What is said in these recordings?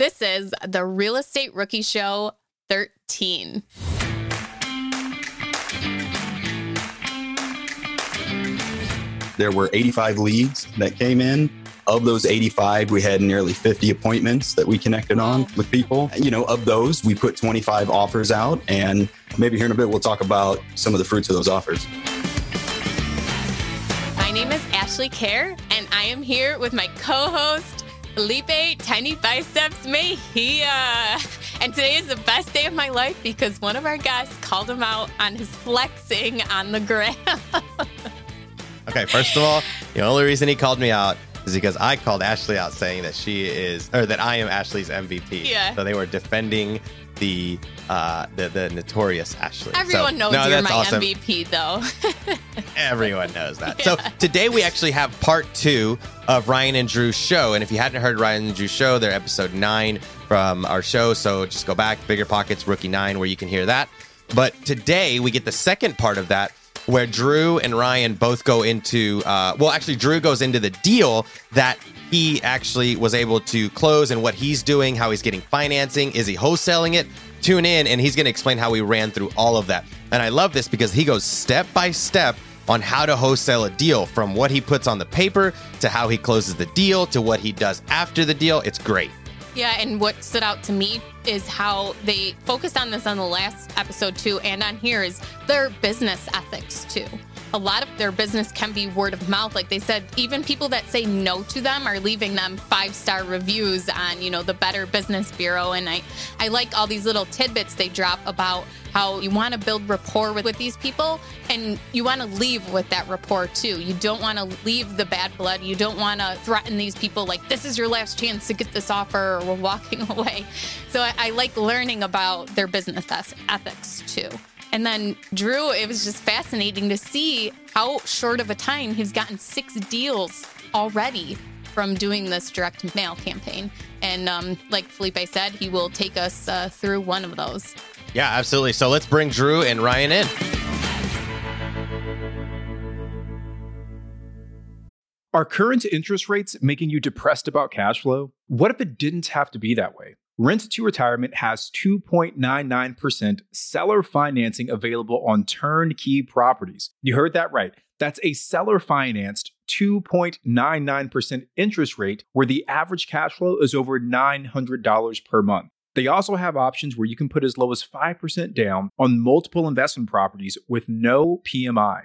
This is the Real Estate Rookie Show 13. There were 85 leads that came in. Of those 85, we had nearly 50 appointments that we connected on with people. You know, of those, we put 25 offers out, and maybe here in a bit, we'll talk about some of the fruits of those offers. My name is Ashley Kerr, and I am here with my co-host, Felipe Tiny Biceps Mejia. And today is the best day of my life because one of our guests called him out on his flexing on the gram. Okay, first of all, the only reason he called me out is because I called Ashley out saying that I am Ashley's MVP. Yeah. So they were defending the notorious Ashley. Everyone knows you're my awesome MVP, though. Everyone knows that. Yeah. So today we actually have part 2 of Ryan and Drew's show. And if you hadn't heard Ryan and Drew's show, they're episode 9 from our show. So just go back, BiggerPockets, Rookie 9, where you can hear that. But today we get the second part of that, where Drew and Ryan both go into, Drew goes into the deal that he actually was able to close and what he's doing, how he's getting financing. Is he wholesaling it? Tune in, and he's going to explain how we ran through all of that. And I love this because he goes step by step on how to wholesale a deal, from what he puts on the paper to how he closes the deal to what he does after the deal. It's great. Yeah, and what stood out to me is how they focused on this on the last episode too, and on here, is their business ethics too. A lot of their business can be word of mouth. Like they said, even people that say no to them are leaving them 5-star reviews on, the Better Business Bureau. And I like all these little tidbits they drop about how you want to build rapport with these people, and you want to leave with that rapport too. You don't want to leave the bad blood. You don't want to threaten these people like, this is your last chance to get this offer, or we're walking away. So I like learning about their business ethics too. And then Drew, it was just fascinating to see how short of a time he's gotten 6 deals already from doing this direct mail campaign. And like Felipe said, he will take us through one of those. Yeah, absolutely. So let's bring Drew and Ryan in. Are current interest rates making you depressed about cash flow? What if it didn't have to be that way? Rent to Retirement has 2.99% seller financing available on turnkey properties. You heard that right. That's a seller-financed 2.99% interest rate where the average cash flow is over $900 per month. They also have options where you can put as low as 5% down on multiple investment properties with no PMI.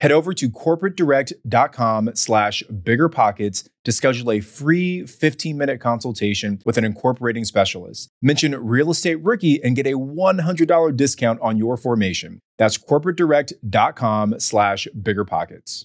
Head over to corporatedirect.com/biggerpockets to schedule a free 15-minute consultation with an incorporating specialist. Mention Real Estate Rookie and get a $100 discount on your formation. That's corporatedirect.com/biggerpockets.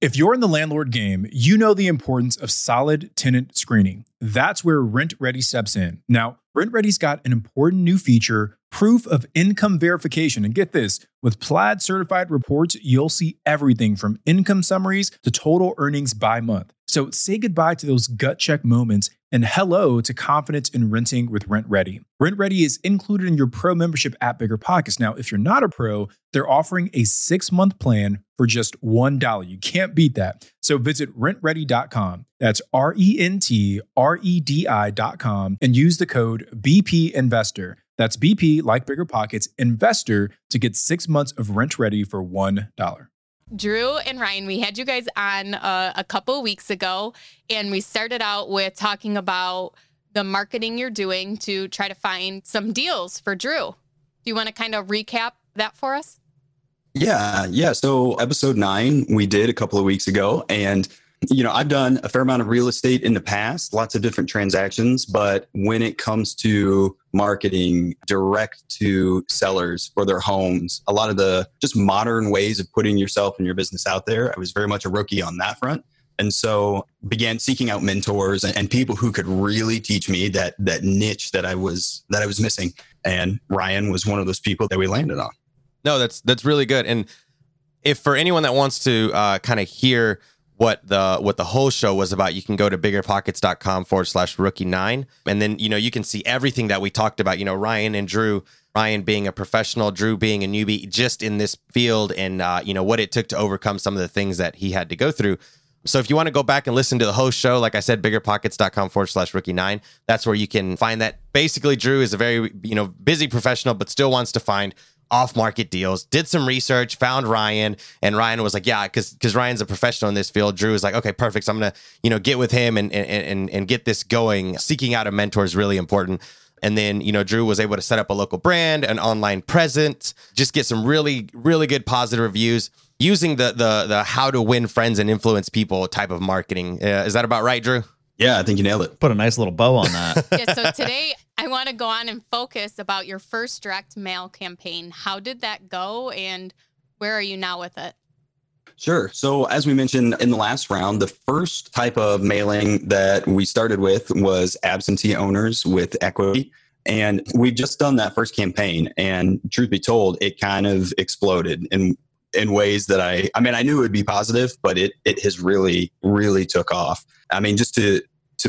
If you're in the landlord game, you know the importance of solid tenant screening. That's where Rent Ready steps in. Now, Rent Ready's got an important new feature proof of income verification. And get this, with Plaid certified reports, you'll see everything from income summaries to total earnings by month. So say goodbye to those gut check moments and hello to confidence in renting with Rent Ready. Rent Ready is included in your pro membership at BiggerPockets. Now, if you're not a pro, they're offering a 6-month plan for just $1. You can't beat that. So visit rentready.com. That's RENTREDI.com and use the code BP Investor. That's BP, like BiggerPockets, Investor to get 6 months of Rent Ready for $1. Drew and Ryan, we had you guys on a couple weeks ago, and we started out with talking about the marketing you're doing to try to find some deals for Drew. Do you want to kind of recap that for us? Yeah. So episode 9, we did a couple of weeks ago, and I've done a fair amount of real estate in the past, lots of different transactions, but when it comes to marketing direct to sellers for their homes, a lot of the just modern ways of putting yourself and your business out there, I was very much a rookie on that front. And so began seeking out mentors and people who could really teach me that niche that I was missing. And Ryan was one of those people that we landed on. No, that's really good. And if for anyone that wants to kind of hear what the whole show was about, you can go to biggerpockets.com/rookie9. And then, you can see everything that we talked about, Ryan and Drew, Ryan being a professional, Drew being a newbie just in this field and, what it took to overcome some of the things that he had to go through. So if you want to go back and listen to the whole show, like I said, biggerpockets.com/rookie9, that's where you can find that. Basically, Drew is a very, busy professional, but still wants to find off-market deals, did some research, found Ryan, and Ryan was like, yeah, because Ryan's a professional in this field. Drew was like, okay, perfect. So I'm going to, get with him and get this going. Seeking out a mentor is really important. And then, Drew was able to set up a local brand, an online presence, just get some really, really good positive reviews using the how to win friends and influence people type of marketing. Is that about right, Drew? Yeah, I think you nailed it. Put a nice little bow on that. Yeah, so today I want to go on and focus about your first direct mail campaign. How did that go and where are you now with it? Sure. So as we mentioned in the last round, the first type of mailing that we started with was absentee owners with equity. And we've just done that first campaign. And truth be told, it kind of exploded in ways that I knew it would be positive, but it has really, really took off. I mean, just to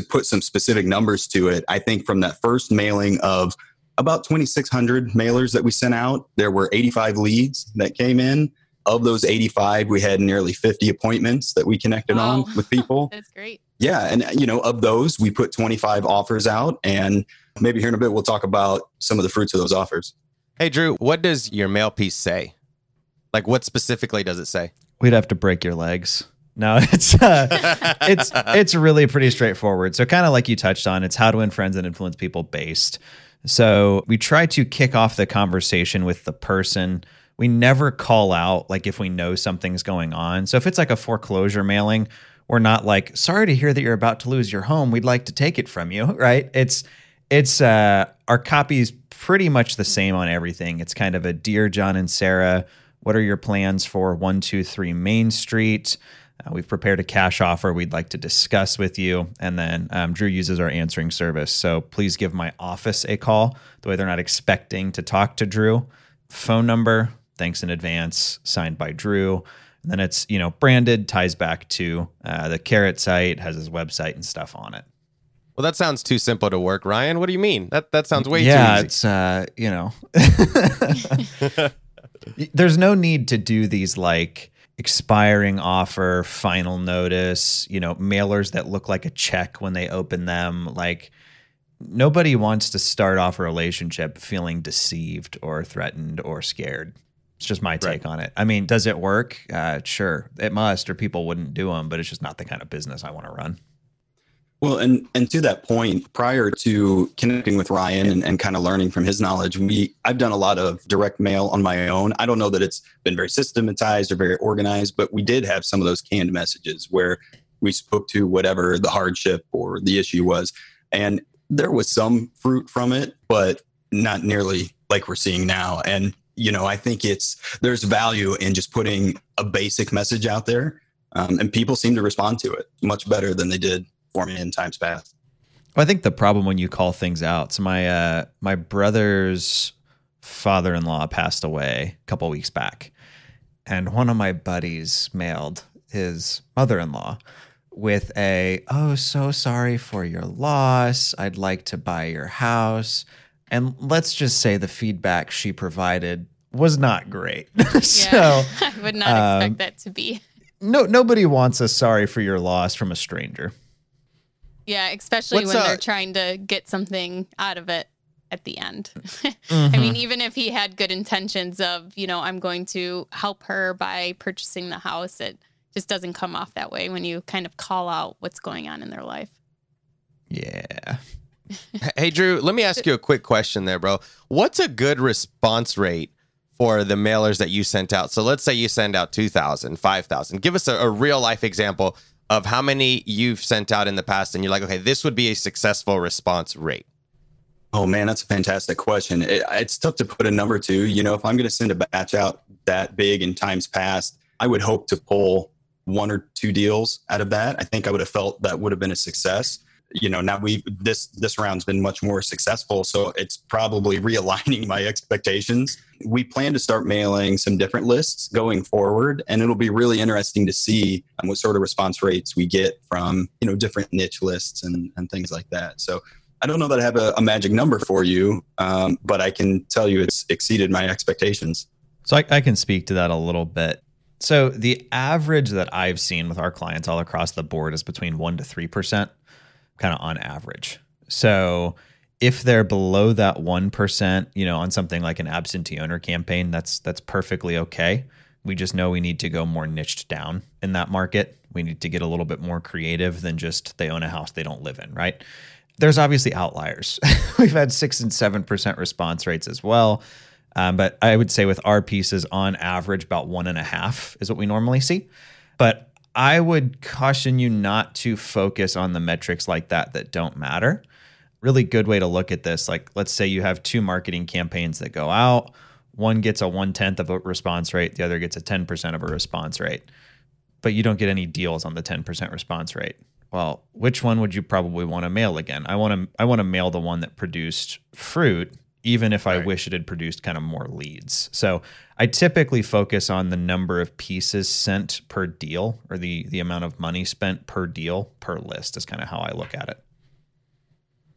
put some specific numbers to it, I think from that first mailing of about 2,600 mailers that we sent out, there were 85 leads that came in. Of those 85, we had nearly 50 appointments that we connected on with people. That's great. Yeah. And, of those, we put 25 offers out, and maybe here in a bit, we'll talk about some of the fruits of those offers. Hey, Drew, what does your mail piece say? Like, what specifically does it say? We'd have to break your legs. No, it's really pretty straightforward. So kind of like you touched on, it's how to win friends and influence people based. So we try to kick off the conversation with the person. We never call out like if we know something's going on. So if it's like a foreclosure mailing, we're not like, sorry to hear that you're about to lose your home. We'd like to take it from you, right? It's our copy's pretty much the same on everything. It's kind of a Dear John and Sarah, what are your plans for 123 Main Street? We've prepared a cash offer we'd like to discuss with you. And then Drew uses our answering service. So please give my office a call. The way they're not expecting to talk to Drew. Phone number, thanks in advance, signed by Drew. And then it's, branded, ties back to the Carrot site, has his website and stuff on it. Well, that sounds too simple to work, Ryan. What do you mean? That sounds way too easy. It's, There's no need to do these like expiring offer, final notice, mailers that look like a check when they open them. Like nobody wants to start off a relationship feeling deceived or threatened or scared. It's just my take on it. I mean, does it work? Sure, it must, or people wouldn't do them, but it's just not the kind of business I want to run. Well, and to that point, prior to connecting with Ryan and kind of learning from his knowledge, I've done a lot of direct mail on my own. I don't know that it's been very systematized or very organized, but we did have some of those canned messages where we spoke to whatever the hardship or the issue was. And there was some fruit from it, but not nearly like we're seeing now. And, I think there's value in just putting a basic message out there. And people seem to respond to it much better than they did for me in times past. Well, I think the problem when you call things out, so my brother's father-in-law passed away a couple weeks back, and one of my buddies mailed his mother-in-law with a, "Oh, so sorry for your loss. I'd like to buy your house." And let's just say the feedback she provided was not great. Yeah, so I would not expect that to be. No, nobody wants a sorry for your loss from a stranger. Yeah, especially when they're trying to get something out of it at the end. Mm-hmm. I mean, even if he had good intentions of, you know, I'm going to help her by purchasing the house, it just doesn't come off that way when you kind of call out what's going on in their life. Yeah. Hey, Drew, let me ask you a quick question there, bro. What's a good response rate for the mailers that you sent out? So let's say you send out 2,000, 5,000. Give us a real life example of how many you've sent out in the past and you're like, okay, this would be a successful response rate. Oh, man, that's a fantastic question. It's tough to put a number to. You know, if I'm going to send a batch out that big in times past, I would hope to pull one or two deals out of that. I think I would have felt that would have been a success. You know, now this round's been much more successful, so it's probably realigning my expectations. We plan to start mailing some different lists going forward, and it'll be really interesting to see what sort of response rates we get from, you know, different niche lists and things like that. So I don't know that I have a magic number for you, but I can tell you it's exceeded my expectations. So I can speak to that a little bit. So the average that I've seen with our clients all across the board is between 1% to 3%. Kind of on average. So if they're below that 1%, you know, on something like an absentee owner campaign, that's perfectly okay. We just know we need to go more niched down in that market. We need to get a little bit more creative than just they own a house they don't live in, right? There's obviously outliers. We've had 6 and 7% response rates as well. But I would say with our pieces on average, about 1.5 is what we normally see. But I would caution you not to focus on the metrics like that don't matter. Really good way to look at this. Like, let's say you have two marketing campaigns that go out. One gets a 1/10 of a response rate. The other gets a 10% of a response rate. But you don't get any deals on the 10% response rate. Well, which one would you probably want to mail again? I want to mail the one that produced fruit, even if I wish it had produced kind of more leads. So I typically focus on the number of pieces sent per deal, or the amount of money spent per deal per list is kind of how I look at it.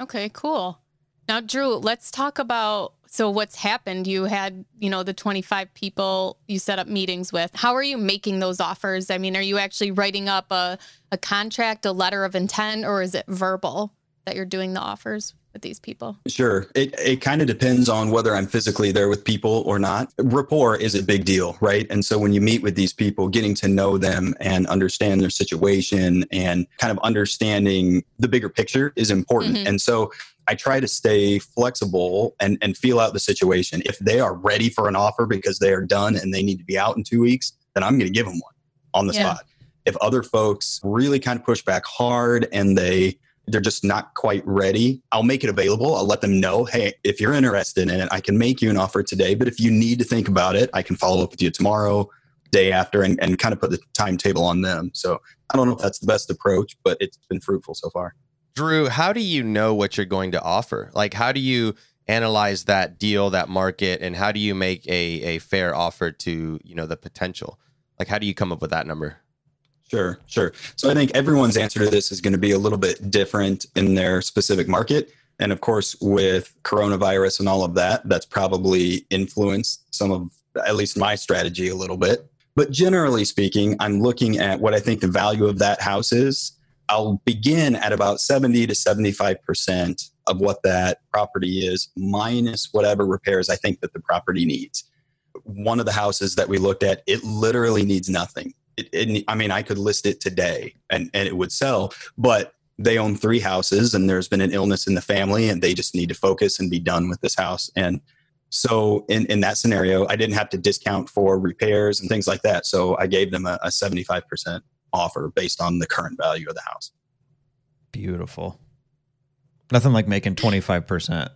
Okay, cool. Now, Drew, let's talk about, so what's happened? You had, you know, the 25 people you set up meetings with. How are you making those offers? I mean, are you actually writing up a contract, a letter of intent, or is it verbal that you're doing the offers with these people? Sure. It kind of depends on whether I'm physically there with people or not. Rapport is a big deal, right? And so when you meet with these people, getting to know them and understand their situation and kind of understanding the bigger picture is important. Mm-hmm. And so I try to stay flexible and feel out the situation. If they are ready for an offer because they are done and they need to be out in 2 weeks, then I'm going to give them one on the spot. If other folks really kind of push back hard and they're just not quite ready, I'll make it available. I'll let them know, hey, if you're interested in it, I can make you an offer today. But if you need to think about it, I can follow up with you tomorrow, day after, and kind of put the timetable on them. So I don't know if that's the best approach, but it's been fruitful so far. Drew, how do you know what you're going to offer? Like, how do you analyze that deal, that market, and how do you make a fair offer to, you know, the potential? Like, how do you come up with that number? Sure. So I think everyone's answer to this is going to be a little bit different in their specific market. And of course, with coronavirus and all of that, that's probably influenced some of at least my strategy a little bit. But generally speaking, I'm looking at what I think the value of that house is. I'll begin at about 70 to 75% of what that property is, minus whatever repairs I think that the property needs. One of the houses that we looked at, it literally needs nothing. I could list it today and it would sell, but they own 3 houses and there's been an illness in the family and they just need to focus and be done with this house. And so in that scenario, I didn't have to discount for repairs and things like that. So I gave them a 75% offer based on the current value of the house. Beautiful. Nothing like making 25%.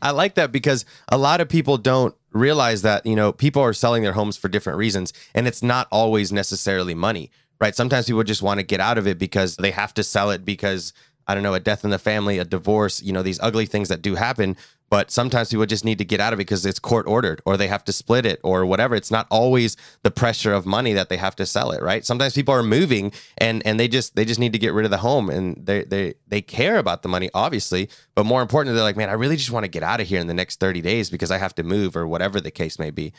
I like that because a lot of people don't realize that, you know, people are selling their homes for different reasons and it's not always necessarily money, right? Sometimes people just want to get out of it because they have to sell it because, I don't know, a death in the family, a divorce, you know, these ugly things that do happen. But sometimes people just need to get out of it because it's court ordered or they have to split it or whatever. It's not always the pressure of money that they have to sell it, right? Sometimes people are moving and they just need to get rid of the home, and they care about the money, obviously. But more importantly, they're like, man, I really just want to get out of here in the next 30 days because I have to move or whatever the case may be.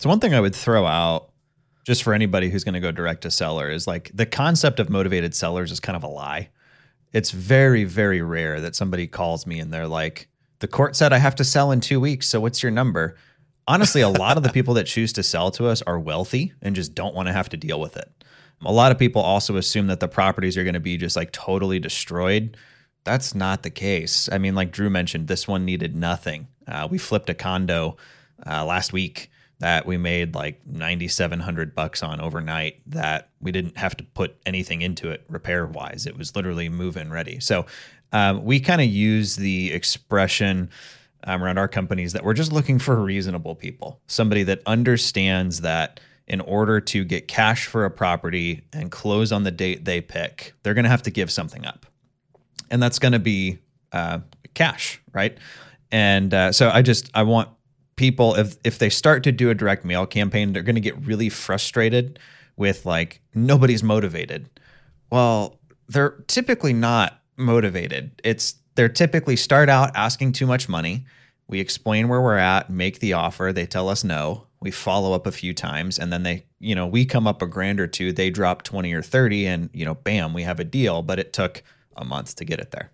So one thing I would throw out just for anybody who's going to go direct to seller is like the concept of motivated sellers is kind of a lie. It's very, very rare that somebody calls me and they're like, the court said I have to sell in 2 weeks. So what's your number? Honestly, a lot of the people that choose to sell to us are wealthy and just don't want to have to deal with it. A lot of people also assume that the properties are going to be just like totally destroyed. That's not the case. I mean, like Drew mentioned, this one needed nothing. We flipped a condo last week that we made like $9,700 on overnight that we didn't have to put anything into it repair wise. It was literally move in ready. So we kind of use the expression around our companies that we're just looking for reasonable people, somebody that understands that in order to get cash for a property and close on the date they pick, they're going to have to give something up. And that's going to be cash, right? And so I want people, if they start to do a direct mail campaign, they're going to get really frustrated with like, nobody's motivated. Well, they're typically not motivated. They're typically start out asking too much money. We explain where we're at, make the offer. They tell us no. We follow up a few times, and then we come up a grand or two. They drop 20 or 30, and bam, we have a deal. But it took a month to get it there.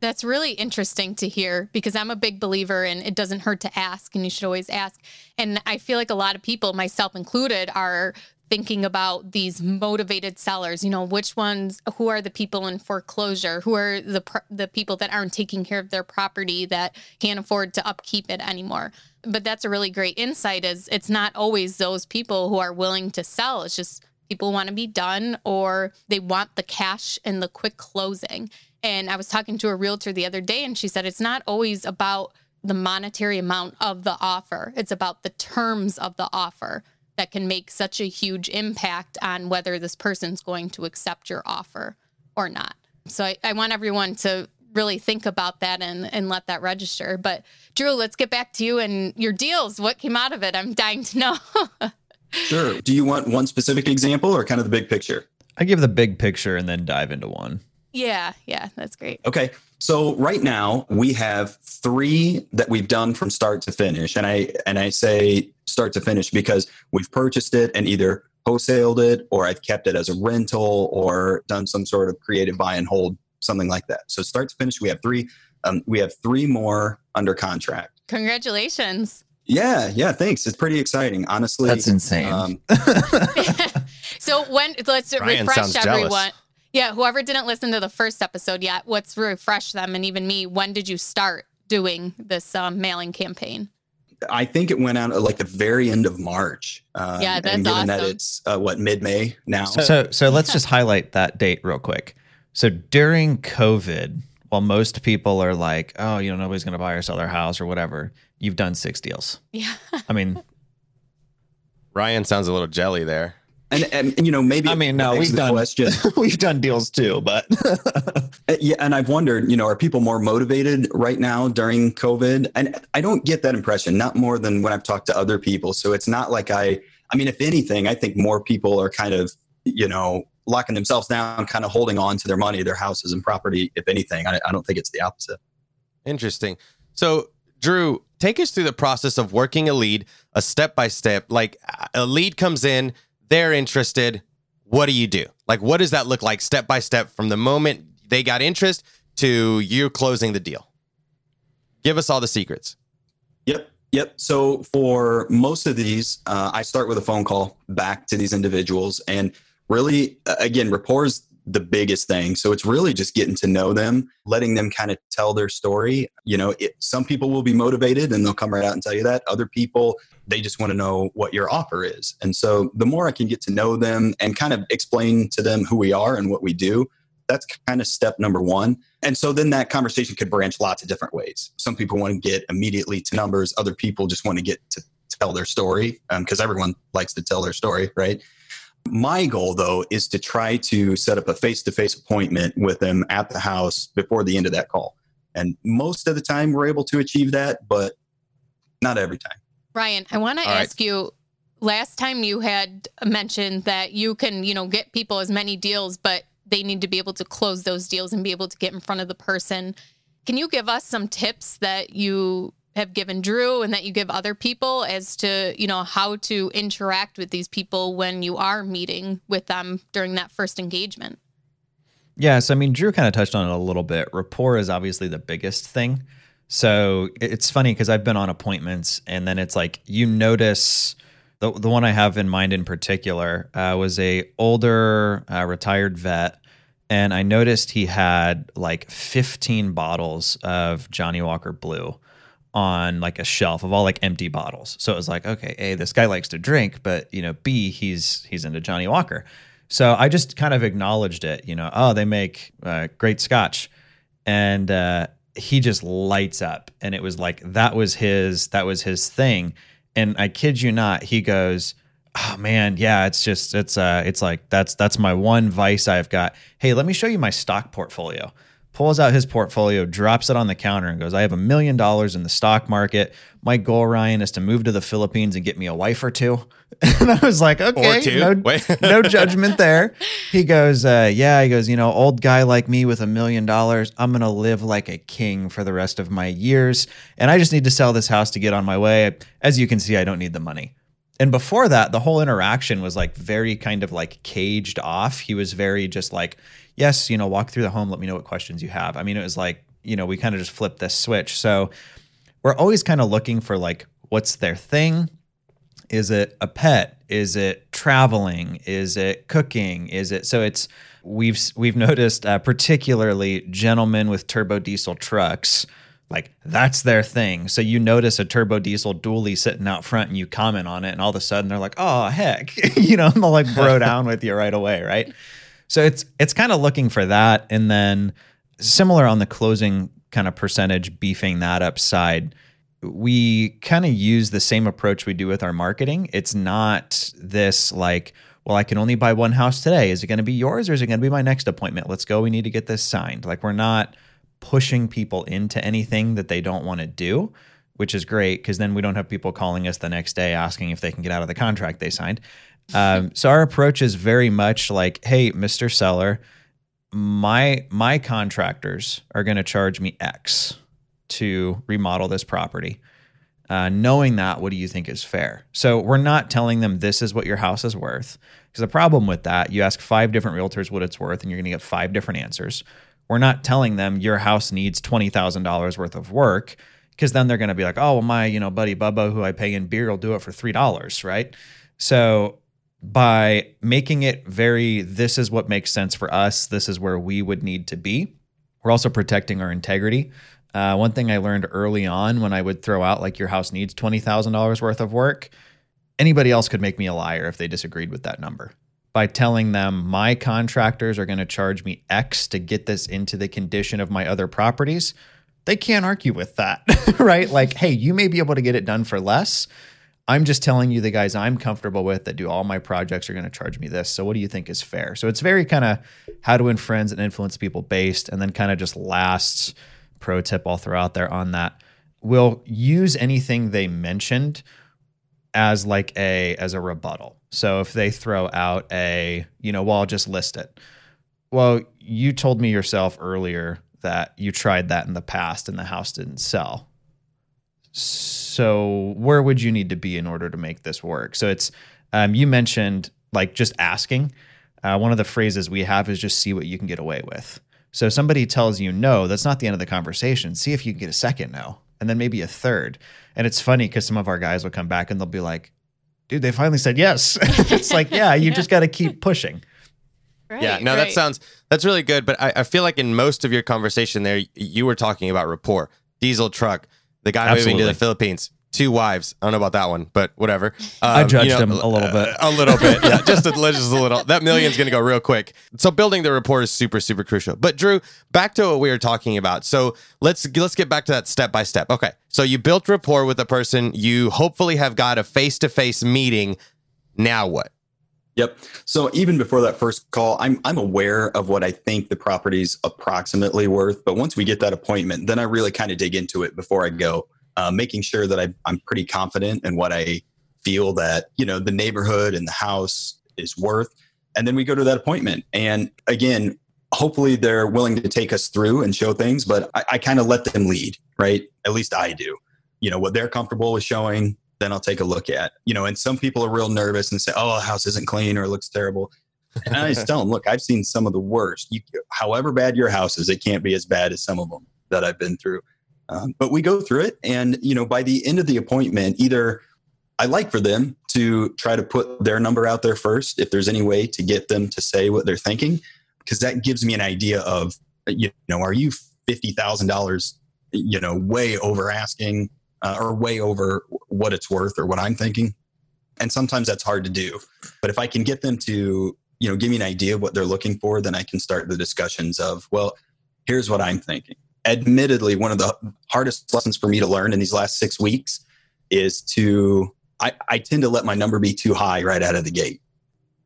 That's really interesting to hear, because I'm a big believer in it doesn't hurt to ask, and you should always ask. And I feel like a lot of people, myself included, are thinking about these motivated sellers, which ones, who are the people in foreclosure? Who are the people that aren't taking care of their property, that can't afford to upkeep it anymore? But that's a really great insight, is it's not always those people who are willing to sell. It's just people want to be done, or they want the cash and the quick closing. And I was talking to a realtor the other day, and she said, it's not always about the monetary amount of the offer. It's about the terms of the offer that can make such a huge impact on whether this person's going to accept your offer or not. So I want everyone to really think about that and let that register. But Drew, let's get back to you and your deals. What came out of it? I'm dying to know. Sure. Do you want one specific example or kind of the big picture? I give the big picture and then dive into one. Yeah, that's great. Okay. So right now we have 3 that we've done from start to finish. And I say start to finish because we've purchased it and either wholesaled it, or I've kept it as a rental, or done some sort of creative buy and hold, something like that. So start to finish, we have 3. We have 3 more under contract. Congratulations. Yeah. Thanks. It's pretty exciting. Honestly, that's insane. So let's Ryan refresh everyone. Jealous. Yeah, whoever didn't listen to the first episode yet, let's refresh them, and even me. When did you start doing this mailing campaign? I think it went out at like the very end of March. That's and given awesome. That it's, mid-May now. So let's just highlight that date real quick. So during COVID, while most people are like, oh, nobody's going to buy or sell their house or whatever, you've done 6 deals. Yeah. I mean, Ryan sounds a little jelly there. And maybe we've done deals too, but yeah. And I've wondered, are people more motivated right now during COVID? And I don't get that impression, not more than when I've talked to other people. So it's not like if anything, I think more people are kind of, locking themselves down, kind of holding on to their money, their houses and property. If anything, I don't think it's the opposite. Interesting. So Drew, take us through the process of working a lead, a step-by-step, like a lead comes in, they're interested. What do you do? Like, what does that look like step by step from the moment they got interest to you closing the deal? Give us all the secrets. Yep. So for most of these, I start with a phone call back to these individuals, and really, again, rapport's the biggest thing. So it's really just getting to know them, letting them kind of tell their story. Some people will be motivated and they'll come right out and tell you that. Other people, they just want to know what your offer is. And so the more I can get to know them and kind of explain to them who we are and what we do, that's kind of step number 1. And so then that conversation could branch lots of different ways. Some people want to get immediately to numbers. Other people just want to get to tell their story, because everyone likes to tell their story, right? My goal, though, is to try to set up a face-to-face appointment with them at the house before the end of that call. And most of the time we're able to achieve that, but not every time. Ryan, I want to ask you, last time you had mentioned that you can, you know, get people as many deals, but they need to be able to close those deals and be able to get in front of the person. Can you give us some tips that you have given Drew and that you give other people as to, you know, how to interact with these people when you are meeting with them during that first engagement? Yeah. So, I mean, Drew kind of touched on it a little bit. Rapport is obviously the biggest thing. So it's funny because I've been on appointments and then it's like, you notice the one I have in mind in particular was a older retired vet. And I noticed he had like 15 bottles of Johnny Walker Blue on like a shelf of all like empty bottles. So it was like, okay, A, this guy likes to drink, but you know, B, he's into Johnny Walker. So I just kind of acknowledged it, you know, oh, they make great scotch. And he just lights up. And it was like, that was his thing. And I kid you not, he goes, oh man, yeah, it's like, that's my one vice I've got. Hey, let me show you my stock portfolio. Pulls out his portfolio, drops it on the counter and goes, I have $1 million in the stock market. My goal, Ryan, is to move to the Philippines and get me a wife or two. And I was like, okay, no judgment there. He goes, you know, old guy like me with $1 million, I'm going to live like a king for the rest of my years. And I just need to sell this house to get on my way. As you can see, I don't need the money. And before that, the whole interaction was like very kind of like caged off. He was very just like, yes, you know, walk through the home. Let me know what questions you have. I mean, it was like, you know, we kind of just flipped this switch. So we're always kind of looking for like, what's their thing? Is it a pet? Is it traveling? Is it cooking? We've noticed particularly gentlemen with turbo diesel trucks, like that's their thing. So you notice a turbo diesel dually sitting out front and you comment on it and all of a sudden they're like, oh heck, you know, I'm like bro down with you right away. Right. So it's kind of looking for that. And then similar on the closing kind of percentage, beefing that upside, we kind of use the same approach we do with our marketing. It's not this like, well, I can only buy one house today. Is it going to be yours or is it going to be my next appointment? Let's go. We need to get this signed. Like we're not pushing people into anything that they don't want to do, which is great because then we don't have people calling us the next day asking if they can get out of the contract they signed. So our approach is very much like, hey, Mr. Seller, my contractors are going to charge me X to remodel this property. Knowing that, what do you think is fair? So we're not telling them this is what your house is worth. Because the problem with that, you ask 5 different realtors what it's worth and you're going to get 5 different answers. We're not telling them your house needs $20,000 worth of work because then they're going to be like, oh, well, my, you know, buddy Bubba who I pay in beer will do it for $3, right? So by making it very, this is what makes sense for us, this is where we would need to be, we're also protecting our integrity. One thing I learned early on when I would throw out like your house needs $20,000 worth of work, anybody else could make me a liar if they disagreed with that number. By telling them my contractors are going to charge me X to get this into the condition of my other properties, they can't argue with that, right? Like, hey, you may be able to get it done for less. I'm just telling you the guys I'm comfortable with that do all my projects are going to charge me this. So what do you think is fair? So it's very kind of how to win friends and influence people based. And then kind of just last pro tip I'll throw out there on that. We'll use anything they mentioned as like as a rebuttal. So if they throw out a, you know, well, I'll just list it. Well, you told me yourself earlier that you tried that in the past and the house didn't sell. So where would you need to be in order to make this work? So it's, you mentioned like just asking. One of the phrases we have is just see what you can get away with. So if somebody tells you no, that's not the end of the conversation. See if you can get a second no, and then maybe a third. And it's funny because some of our guys will come back and they'll be like, dude, they finally said yes. It's like, yeah, you just got to keep pushing. Right, yeah, no, right. That's really good. But I feel like in most of your conversation there, you were talking about rapport, diesel truck, the guy absolutely moving to the Philippines, 2 wives. I don't know about that one, but whatever. I judged him a little bit. A little bit. Yeah, just a little. That $1 million's going to go real quick. So building the rapport is super, super crucial. But Drew, back to what we were talking about. So let's get back to that step by step. Okay. So you built rapport with a person. You hopefully have got a face-to-face meeting. Now what? Yep. So even before that first call, I'm aware of what I think the property's approximately worth. But once we get that appointment, then I really kind of dig into it before I go, making sure that I'm pretty confident in what I feel that, you know, the neighborhood and the house is worth. And then we go to that appointment. And again, hopefully they're willing to take us through and show things, but I kind of let them lead, right? At least I do. You know, what they're comfortable with showing, then I'll take a look at, you know, and some people are real nervous and say, oh, the house isn't clean or it looks terrible. And I just tell them, look, I've seen some of the worst. However bad your house is, it can't be as bad as some of them that I've been through. But we go through it. And, you know, by the end of the appointment, either I like for them to try to put their number out there first, if there's any way to get them to say what they're thinking, because that gives me an idea of, you know, are you $50,000, you know, way over asking or way over what it's worth or what I'm thinking? And sometimes that's hard to do. But if I can get them to, you know, give me an idea of what they're looking for, then I can start the discussions of, well, here's what I'm thinking. Admittedly, one of the hardest lessons for me to learn in these last 6 weeks is to, I tend to let my number be too high right out of the gate.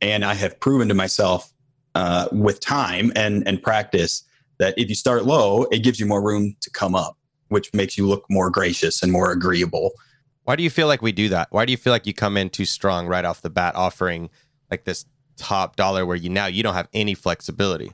And I have proven to myself with time and practice that if you start low, it gives you more room to come up, which makes you look more gracious and more agreeable. Why do you feel like we do that? Why do you feel like you come in too strong right off the bat, offering like this top dollar where you don't have any flexibility?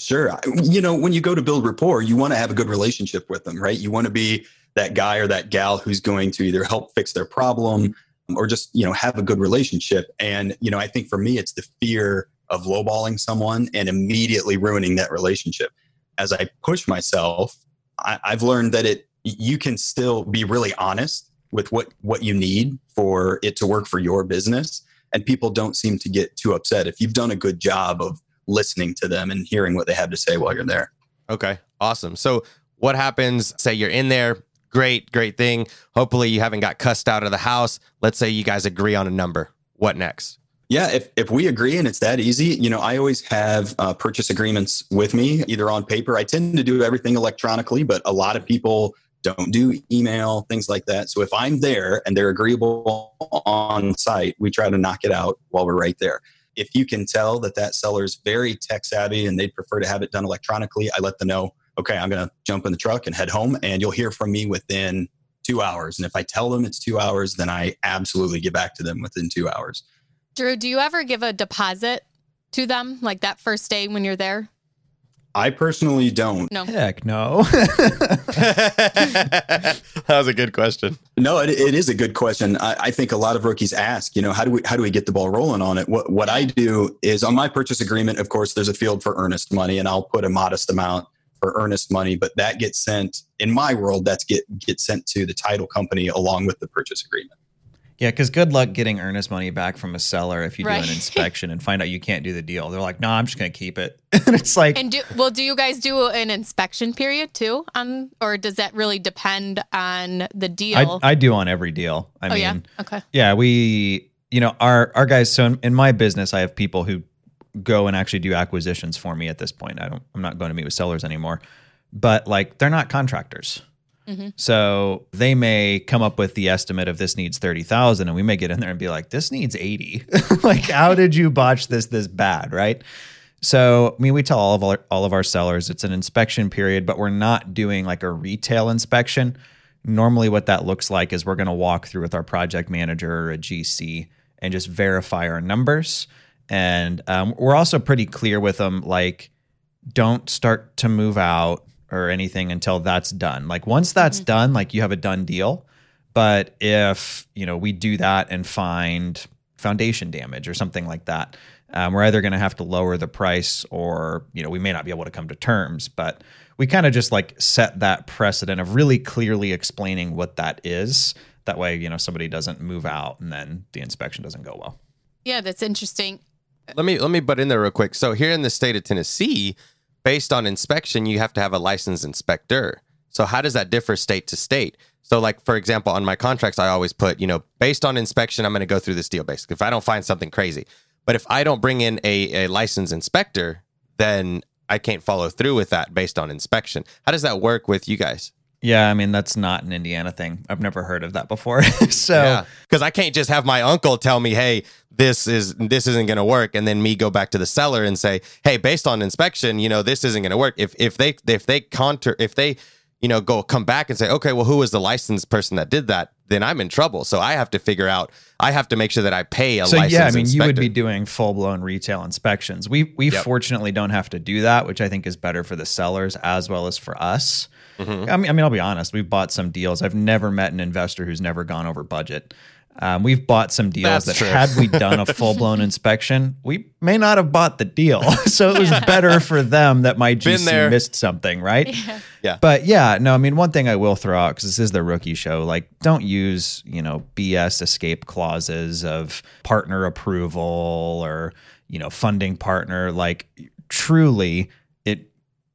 Sure. You know, when you go to build rapport, you want to have a good relationship with them, right? You want to be that guy or that gal who's going to either help fix their problem or just, you know, have a good relationship. And, you know, I think for me, it's the fear of lowballing someone and immediately ruining that relationship. As I push myself, I've learned that you can still be really honest with what you need for it to work for your business. And people don't seem to get too upset if you've done a good job of listening to them and hearing what they have to say while you're there. Okay, awesome. So what happens, say you're in there, great thing. Hopefully you haven't got cussed out of the house. Let's say you guys agree on a number. What next? Yeah, if we agree and it's that easy, you know, I always have purchase agreements with me, either on paper. I tend to do everything electronically, but a lot of people don't do email, things like that. So if I'm there and they're agreeable on site, we try to knock it out while we're right there. If you can tell that seller's very tech savvy and they'd prefer to have it done electronically, I let them know, okay, I'm going to jump in the truck and head home, and you'll hear from me within 2 hours. And if I tell them it's 2 hours, then I absolutely get back to them within 2 hours. Drew, do you ever give a deposit to them like that first day when you're there? I personally don't. No. Heck no. That was a good question. No, it is a good question. I think a lot of rookies ask, you know, how do we get the ball rolling on it? What I do is on my purchase agreement, of course, there's a field for earnest money, and I'll put a modest amount for earnest money, but that gets sent, in my world, that's gets sent to the title company along with the purchase agreement. Yeah, because good luck getting earnest money back from a seller if you do an inspection and find out you can't do the deal. They're like, no, I'm just going to keep it. And it's like... And do you guys do an inspection period too? Or does that really depend on the deal? I do on every deal. I mean, yeah? Okay. Yeah, we, you know, our guys, so in my business, I have people who go and actually do acquisitions for me at this point. I'm not going to meet with sellers anymore. But like, they're not contractors. Mm-hmm. So they may come up with the estimate of this needs 30,000, and we may get in there and be like, this needs 80. Like, how did you botch this bad? Right. So, I mean, we tell all of our sellers it's an inspection period, but we're not doing like a retail inspection. Normally what that looks like is we're going to walk through with our project manager or a GC and just verify our numbers. And we're also pretty clear with them, like, don't start to move out or anything until that's done. Like, once that's done, like, you have a done deal. But if, you know, we do that and find foundation damage or something like that, we're either going to have to lower the price or, you know, we may not be able to come to terms. But we kind of just like set that precedent of really clearly explaining what that is. That way, you know, somebody doesn't move out and then the inspection doesn't go well. Yeah, that's interesting. Let me butt in there real quick. So here in the state of Tennessee, based on inspection, you have to have a licensed inspector. So how does that differ state to state? So like, for example, on my contracts, I always put, you know, based on inspection, I'm going to go through this deal basically if I don't find something crazy. But if I don't bring in a licensed inspector, then I can't follow through with that based on inspection. How does that work with you guys? Yeah, I mean, that's not an Indiana thing. I've never heard of that before. So, because I can't just have my uncle tell me, hey, this isn't going to work. And then me go back to the seller and say, hey, based on inspection, you know, this isn't going to work. If they you know, come back and say, okay, well, who was the licensed person that did that? Then I'm in trouble. So I have to figure out, I have to make sure that I pay a licensed inspector. So yeah, I mean, you would be doing full-blown retail inspections. We fortunately don't have to do that, which I think is better for the sellers as well as for us. Mm-hmm. I mean, I'll be honest, we've bought some deals. I've never met an investor who's never gone over budget. We've bought some deals had we done a full-blown inspection, we may not have bought the deal. So it was better for them that my GC missed something, right? Yeah. But yeah, no, I mean, one thing I will throw out, because this is the rookie show, like don't use, you know, BS escape clauses of partner approval or, you know, funding partner. Like truly,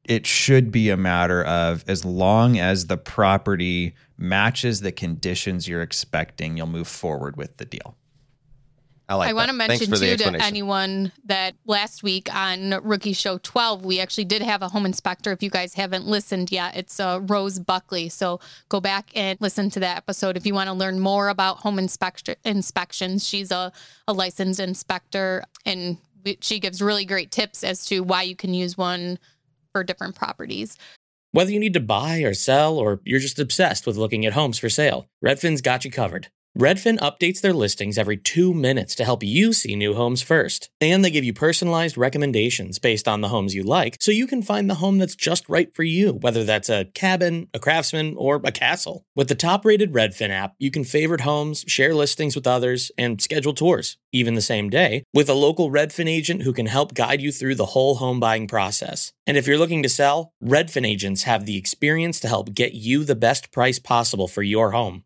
it should be a matter of, as long as the property matches the conditions you're expecting, you'll move forward with the deal. I want to mention too to anyone that last week on Rookie Show 12, we actually did have a home inspector. If you guys haven't listened yet, it's Rose Buckley. So go back and listen to that episode if you want to learn more about home inspections. She's a licensed inspector, and she gives really great tips as to why you can use one for different properties. Whether you need to buy or sell, or you're just obsessed with looking at homes for sale, Redfin's got you covered. Redfin updates their listings every 2 minutes to help you see new homes first. And they give you personalized recommendations based on the homes you like, so you can find the home that's just right for you, whether that's a cabin, a craftsman, or a castle. With the top-rated Redfin app, you can favorite homes, share listings with others, and schedule tours, even the same day, with a local Redfin agent who can help guide you through the whole home buying process. And if you're looking to sell, Redfin agents have the experience to help get you the best price possible for your home.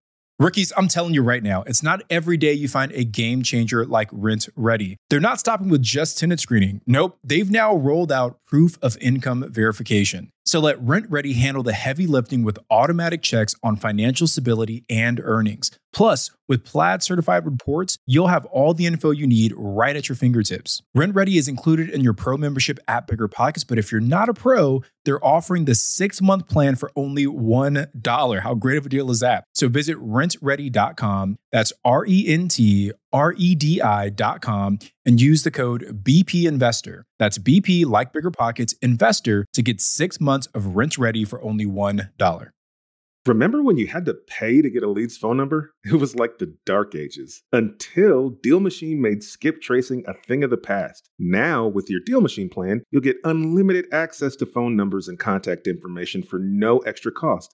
Rookies, I'm telling you right now, it's not every day you find a game changer like Rent Ready. They're not stopping with just tenant screening. Nope, they've now rolled out proof of income verification. So let Rent Ready handle the heavy lifting with automatic checks on financial stability and earnings. Plus, with Plaid certified reports, you'll have all the info you need right at your fingertips. Rent Ready is included in your pro membership at BiggerPockets, but if you're not a pro, they're offering the 6-month plan for only $1. How great of a deal is that? So visit rentready.com. That's RENTREDI.com and use the code BP Investor. That's BP like BiggerPockets Investor to get 6 months of Rent Ready for only $1. Remember when you had to pay to get a lead's phone number? It was like the dark ages. Until Deal Machine made skip tracing a thing of the past. Now, with your Deal Machine plan, you'll get unlimited access to phone numbers and contact information for no extra cost.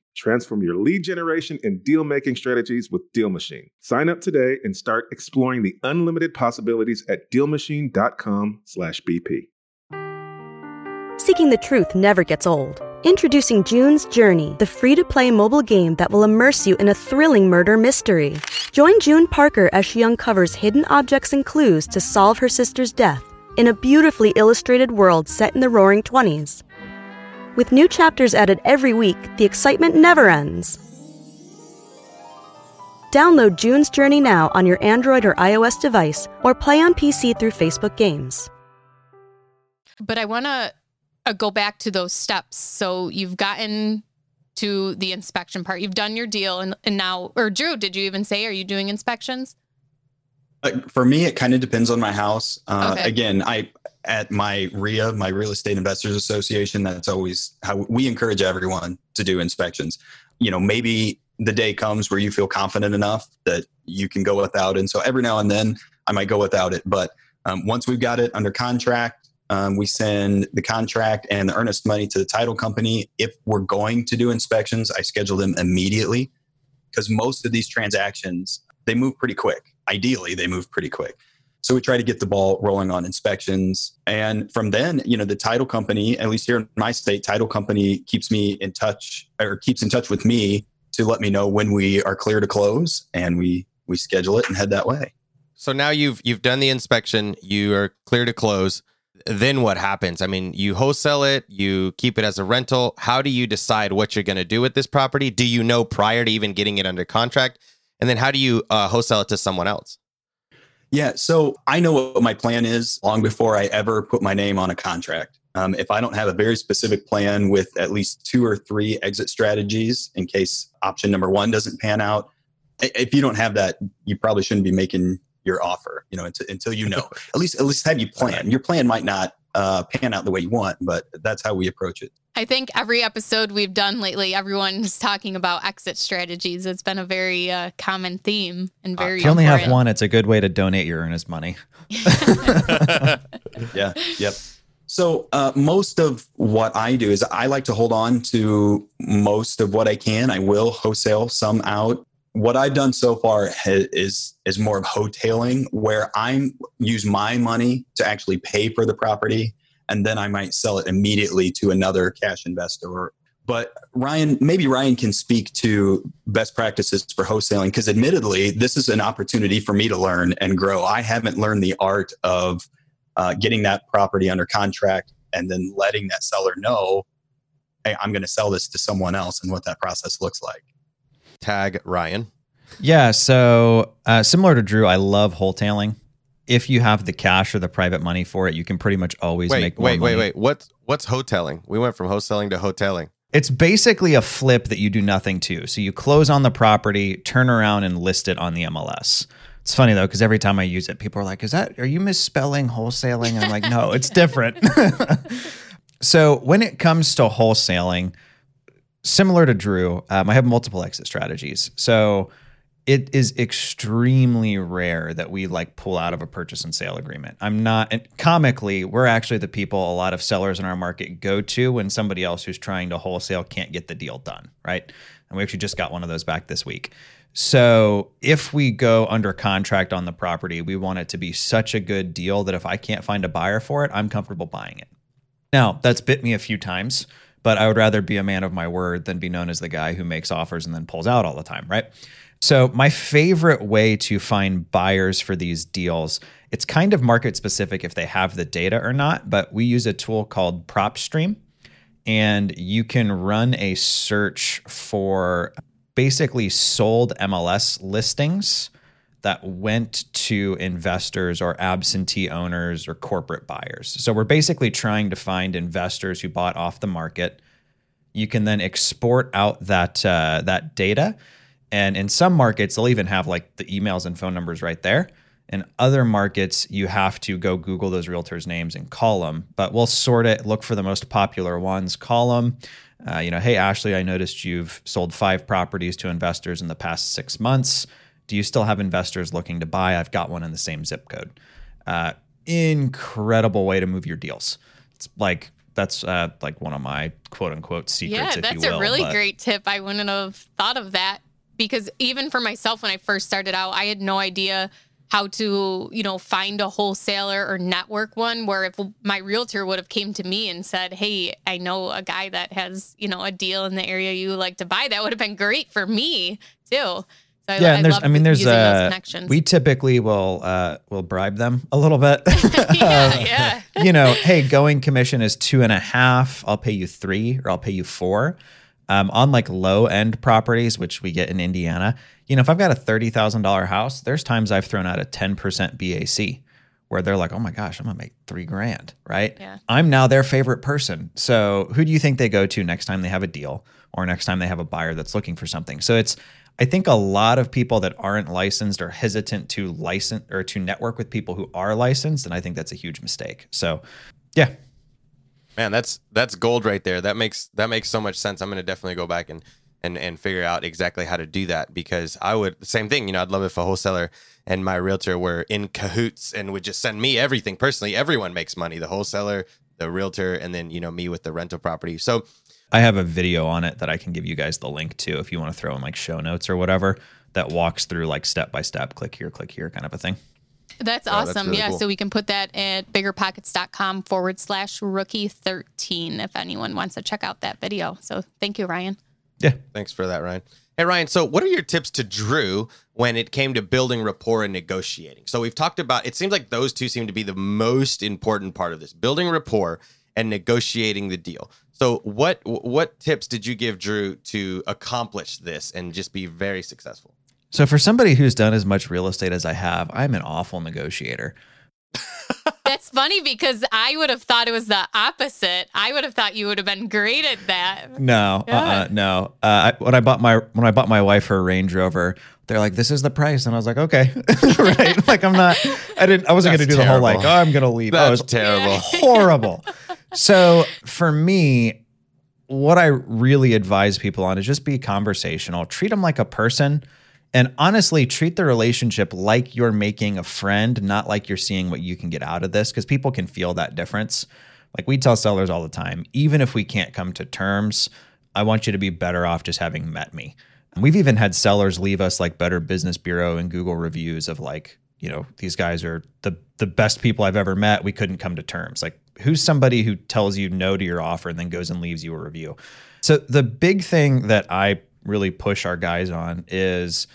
Transform your lead generation and deal-making strategies with Deal Machine. Sign up today and start exploring the unlimited possibilities at DealMachine.com/BP. Seeking the truth never gets old. Introducing June's Journey, the free-to-play mobile game that will immerse you in a thrilling murder mystery. Join June Parker as she uncovers hidden objects and clues to solve her sister's death in a beautifully illustrated world set in the roaring 20s. With new chapters added every week, the excitement never ends. Download June's Journey now on your Android or iOS device, or play on PC through Facebook Games. But I want to go back to those steps. So you've gotten to the inspection part. You've done your deal, and now, or Drew, did you even say, are you doing inspections? For me, it kind of depends on my house. Okay. Again, at my REIA, my Real Estate Investors Association, that's always how we encourage everyone to do inspections. You know, maybe the day comes where you feel confident enough that you can go without. And so every now and then I might go without it. But once we've got it under contract, we send the contract and the earnest money to the title company. If we're going to do inspections, I schedule them immediately because most of these transactions, they move pretty quick. Ideally, they move pretty quick. So we try to get the ball rolling on inspections. And from then, you know, the title company, at least here in my state, title company keeps me in touch or keeps in touch with me to let me know when we are clear to close, and we schedule it and head that way. So now you've done the inspection, you are clear to close. Then what happens? I mean, you wholesale it, you keep it as a rental. How do you decide what you're going to do with this property? Do you know prior to even getting it under contract? And then how do you wholesale it to someone else? Yeah, so I know what my plan is long before I ever put my name on a contract. If I don't have a very specific plan with at least 2 or 3 exit strategies in case option number 1 doesn't pan out, if you don't have that, you probably shouldn't be making your offer, you know, until you know. At least have you plan. Your plan might not pan out the way you want, but that's how we approach it. I think every episode we've done lately, everyone's talking about exit strategies. It's been a very common theme and very. If you only have one, it's a good way to donate your earnest money. Yeah. Yep. So most of what I do is I like to hold on to most of what I can. I will wholesale some out. What I've done so far is more of wholetailing, where I use my money to actually pay for the property, and then I might sell it immediately to another cash investor. But maybe Ryan can speak to best practices for wholesaling, because admittedly, this is an opportunity for me to learn and grow. I haven't learned the art of getting that property under contract and then letting that seller know, hey, I'm going to sell this to someone else, and what that process looks like. Tag Ryan. Yeah. So similar to Drew, I love wholetailing. If you have the cash or the private money for it, you can pretty much always make more money. Wait. What's wholetailing? We went from wholesaling to wholetailing. It's basically a flip that you do nothing to. So you close on the property, turn around and list it on the MLS. It's funny though, because every time I use it, people are like, are you misspelling wholesaling? And I'm like, no, it's different. So when it comes to wholesaling, similar to Drew, I have multiple exit strategies. So it is extremely rare that we pull out of a purchase and sale agreement. And comically, we're actually the people a lot of sellers in our market go to when somebody else who's trying to wholesale can't get the deal done, right? And we actually just got one of those back this week. So if we go under contract on the property, we want it to be such a good deal that if I can't find a buyer for it, I'm comfortable buying it. Now, that's bit me a few times, but I would rather be a man of my word than be known as the guy who makes offers and then pulls out all the time, right? So my favorite way to find buyers for these deals, it's kind of market specific if they have the data or not, but we use a tool called PropStream, and you can run a search for basically sold MLS listings that went to investors or absentee owners or corporate buyers. So we're basically trying to find investors who bought off the market. You can then export out that data. And in some markets, they'll even have the emails and phone numbers right there. In other markets, you have to go Google those realtors' names and call them. But we'll sort it, look for the most popular ones, call them. Hey, Ashley, I noticed you've sold 5 properties to investors in the past 6 months. Do you still have investors looking to buy? I've got one in the same zip code. Incredible way to move your deals. It's that's one of my quote unquote secrets, if you will. Yeah, that's a really great tip. I wouldn't have thought of that, because even for myself, when I first started out, I had no idea how to, find a wholesaler or network one, where if my realtor would have came to me and said, hey, I know a guy that has, a deal in the area you like to buy, that would have been great for me too. So yeah, we typically will bribe them a little bit. Yeah, yeah. Hey, going commission is 2.5. I'll pay you 3 or I'll pay you 4. On low end properties, which we get in Indiana, if I've got a $30,000 house, there's times I've thrown out a 10% BAC where they're like, oh my gosh, I'm gonna make $3,000, right? Yeah. I'm now their favorite person. So who do you think they go to next time they have a deal or next time they have a buyer that's looking for something? So I think a lot of people that aren't licensed are hesitant to license or to network with people who are licensed. And I think that's a huge mistake. So yeah. Man, that's gold right there. That makes so much sense. I'm going to definitely go back and figure out exactly how to do that, because I would, same thing, you know, I'd love if a wholesaler and my realtor were in cahoots and would just send me everything personally. Everyone makes money, the wholesaler, the realtor, and then, you know, me with the rental property. So I have a video on it that I can give you guys the link to if you want to throw in like show notes or whatever, that walks through like step by step, click here kind of a thing. That's awesome. That's really cool. So we can put that at biggerpockets.com/rookie13 if anyone wants to check out that video. So thank you, Ryan. Yeah. Thanks for that, Ryan. Hey, Ryan. So what are your tips to Drew when it came to building rapport and negotiating? So we've talked about, it seems like those two seem to be the most important part of this, building rapport and negotiating the deal. So what tips did you give Drew to accomplish this and just be very successful? So for somebody who's done as much real estate as I have, I'm an awful negotiator. That's funny because I would have thought it was the opposite. I would have thought you would have been great at that. No, no. When I bought my wife her Range Rover, they're like, "This is the price," and I was like, "Okay," right? Like I wasn't going to do the whole like, "Oh, I'm going to leave." That was terrible, horrible. So for me, what I really advise people on is just be conversational. Treat them like a person. And honestly, treat the relationship like you're making a friend, not like you're seeing what you can get out of this, because people can feel that difference. Like we tell sellers all the time, even if we can't come to terms, I want you to be better off just having met me. And we've even had sellers leave us like Better Business Bureau and Google reviews of like, you know, these guys are the best people I've ever met. We couldn't come to terms. Like, who's somebody who tells you no to your offer and then goes and leaves you a review? So the big thing that I really push our guys on is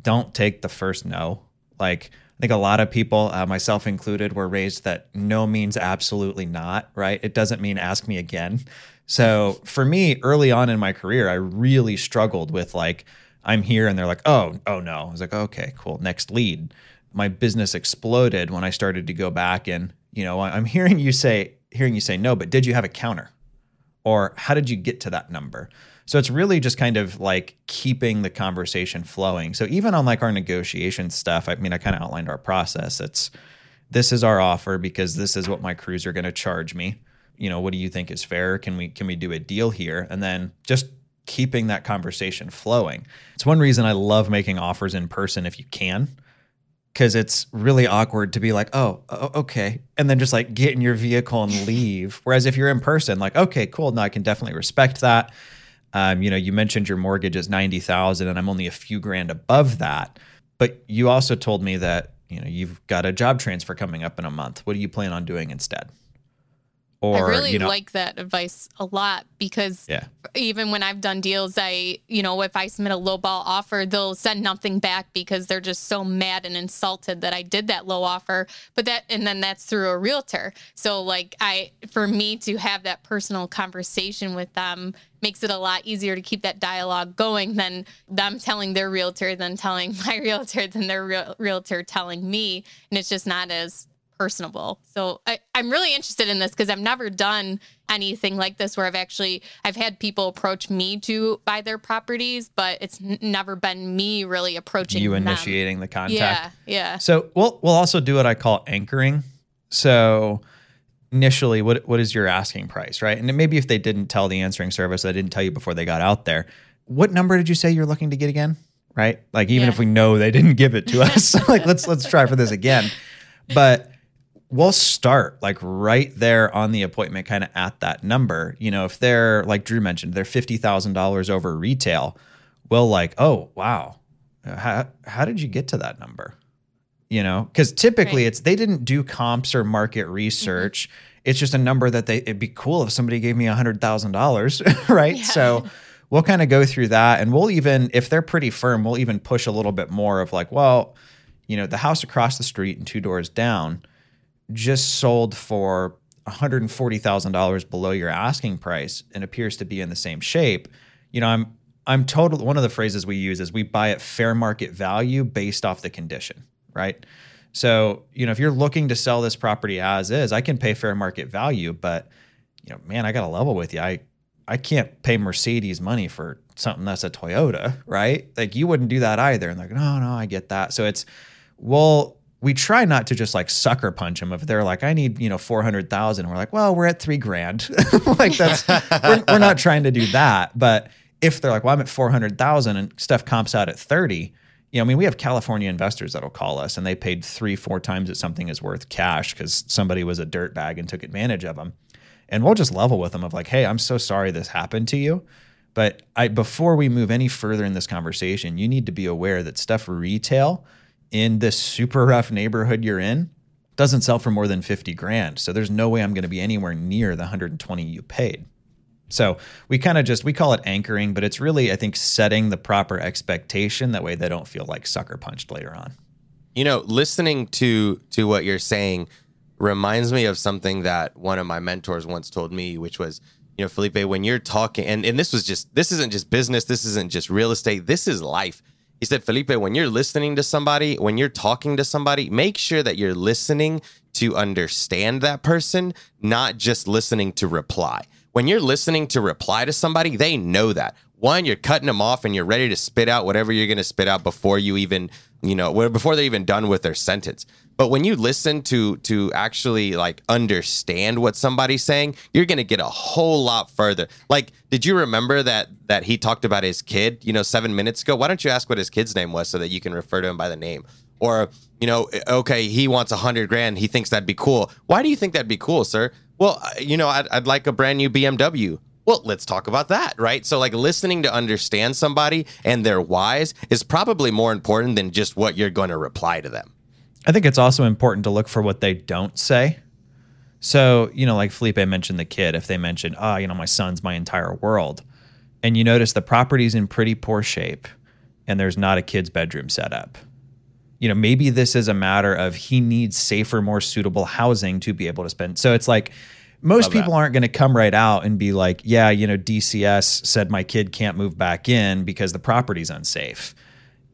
don't take the first no. Like I think a lot of people, myself included, were raised that no means absolutely not, right? It doesn't mean ask me again. So for me, early on in my career, I really struggled with like, I'm here and they're like, oh no. I was like, okay, cool. Next lead. My business exploded when I started to go back and, you know, I'm hearing you say no, but did you have a counter? Or how did you get to that number? So it's really just kind of like keeping the conversation flowing. So even on like our negotiation stuff, I mean, I kind of outlined our process. It's, this is our offer because this is what my crews are going to charge me. You know, what do you think is fair? Can we do a deal here? And then just keeping that conversation flowing. It's one reason I love making offers in person if you can, because it's really awkward to be like, oh, okay. And then just like get in your vehicle and leave. Whereas if you're in person, like, okay, cool. No, I can definitely respect that. You know, you mentioned your mortgage is $90,000 and I'm only a few grand above that. But you also told me that, you know, you've got a job transfer coming up in a month. What do you plan on doing instead? Or, I really like that advice a lot because even when I've done deals, if I submit a low ball offer, they'll send nothing back because they're just so mad and insulted that I did that low offer. And then that's through a realtor. So like for me to have that personal conversation with them makes it a lot easier to keep that dialogue going than them telling their realtor, then telling my realtor, then their realtor telling me. And it's just not as personable. So I'm really interested in this because I've never done anything like this where I've had people approach me to buy their properties, but it's never been me really approaching you initiating them. The contact. Yeah. So we'll also do what I call anchoring. So initially, what is your asking price, right? And maybe if they didn't tell the answering service, I didn't tell you before they got out there, what number did you say you're looking to get again? Right? Like even if we know they didn't give it to us, like let's try for this again. But we'll start like right there on the appointment, kind of at that number. You know, if they're like Drew mentioned, they're $50,000 over retail, we'll like, oh, wow. How did you get to that number? You know, because typically it's, they didn't do comps or market research. Mm-hmm. It's just a number that it'd be cool if somebody gave me $100,000, right? Yeah. So we'll kind of go through that and we'll even, if they're pretty firm, we'll even push a little bit more of like, well, you know, the house across the street and two doors down just sold for $140,000 below your asking price and appears to be in the same shape. You know, I'm total. One of the phrases we use is we buy at fair market value based off the condition, right? So, you know, if you're looking to sell this property as is, I can pay fair market value, but you know, man, I got to level with you. I can't pay Mercedes money for something that's a Toyota, right? Like you wouldn't do that either. And they're like, no, I get that. So it's, we'll we try not to just like sucker punch them. If they're like, I need, you know, 400,000, we're like, well, we're at $3,000. Like that's, we're not trying to do that. But if they're like, well, I'm at 400,000 and stuff comps out at 30, you know, I mean, we have California investors that'll call us and they paid 3-4 times that something is worth cash because somebody was a dirtbag and took advantage of them. And we'll just level with them of like, hey, I'm so sorry this happened to you. But before we move any further in this conversation, you need to be aware that stuff retail in this super rough neighborhood you're in doesn't sell for more than $50,000. So there's no way I'm going to be anywhere near the 120 you paid. So we kind of just, we call it anchoring, but it's really, I think, setting the proper expectation. That way they don't feel like sucker punched later on. You know, listening to what you're saying reminds me of something that one of my mentors once told me, which was, you know, Felipe, when you're talking, and this was just, this isn't just business, this isn't just real estate, this is life. He said, Felipe, when you're listening to somebody, when you're talking to somebody, make sure that you're listening to understand that person, not just listening to reply. When you're listening to reply to somebody, they know that. One, you're cutting them off and you're ready to spit out whatever you're going to spit out before you even, you know, before they're even done with their sentence. But when you listen to actually like understand what somebody's saying, you're going to get a whole lot further. Like, did you remember that he talked about his kid, you know, 7 minutes ago? Why don't you ask what his kid's name was so that you can refer to him by the name? Or, you know, okay, he wants $100,000. He thinks that'd be cool. Why do you think that'd be cool, sir? Well, you know, I'd like a brand new BMW. Well, let's talk about that, right? So like listening to understand somebody and their whys is probably more important than just what you're going to reply to them. I think it's also important to look for what they don't say. So, you know, like Felipe mentioned the kid, if they mentioned, oh, you know, my son's my entire world, and you notice the property's in pretty poor shape and there's not a kid's bedroom set up. You know, maybe this is a matter of he needs safer, more suitable housing to be able to spend. So it's like, most people aren't going to come right out and be like, yeah, you know, DCS said my kid can't move back in because the property's unsafe,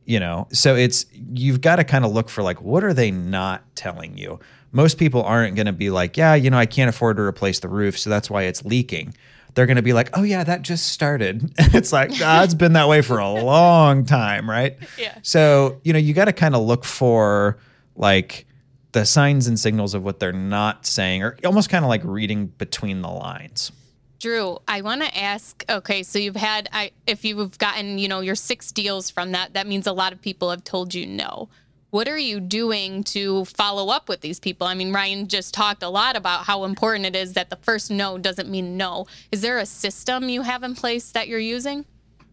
you know? So it's, you've got to kind of look for like, what are they not telling you? Most people aren't going to be like, yeah, you know, I can't afford to replace the roof, so that's why it's leaking. They're going to be like, oh yeah, that just started. It's like, ah, it's been that way for a long time, right? Yeah. So, you know, you got to kind of look for like the signs and signals of what they're not saying, or almost kind of like reading between the lines. Drew, I want to ask, okay, so you've had, if you've gotten, you know, your 6 deals from that, that means a lot of people have told you no. What are you doing to follow up with these people? I mean, Ryan just talked a lot about how important it is that the first no doesn't mean no. Is there a system you have in place that you're using?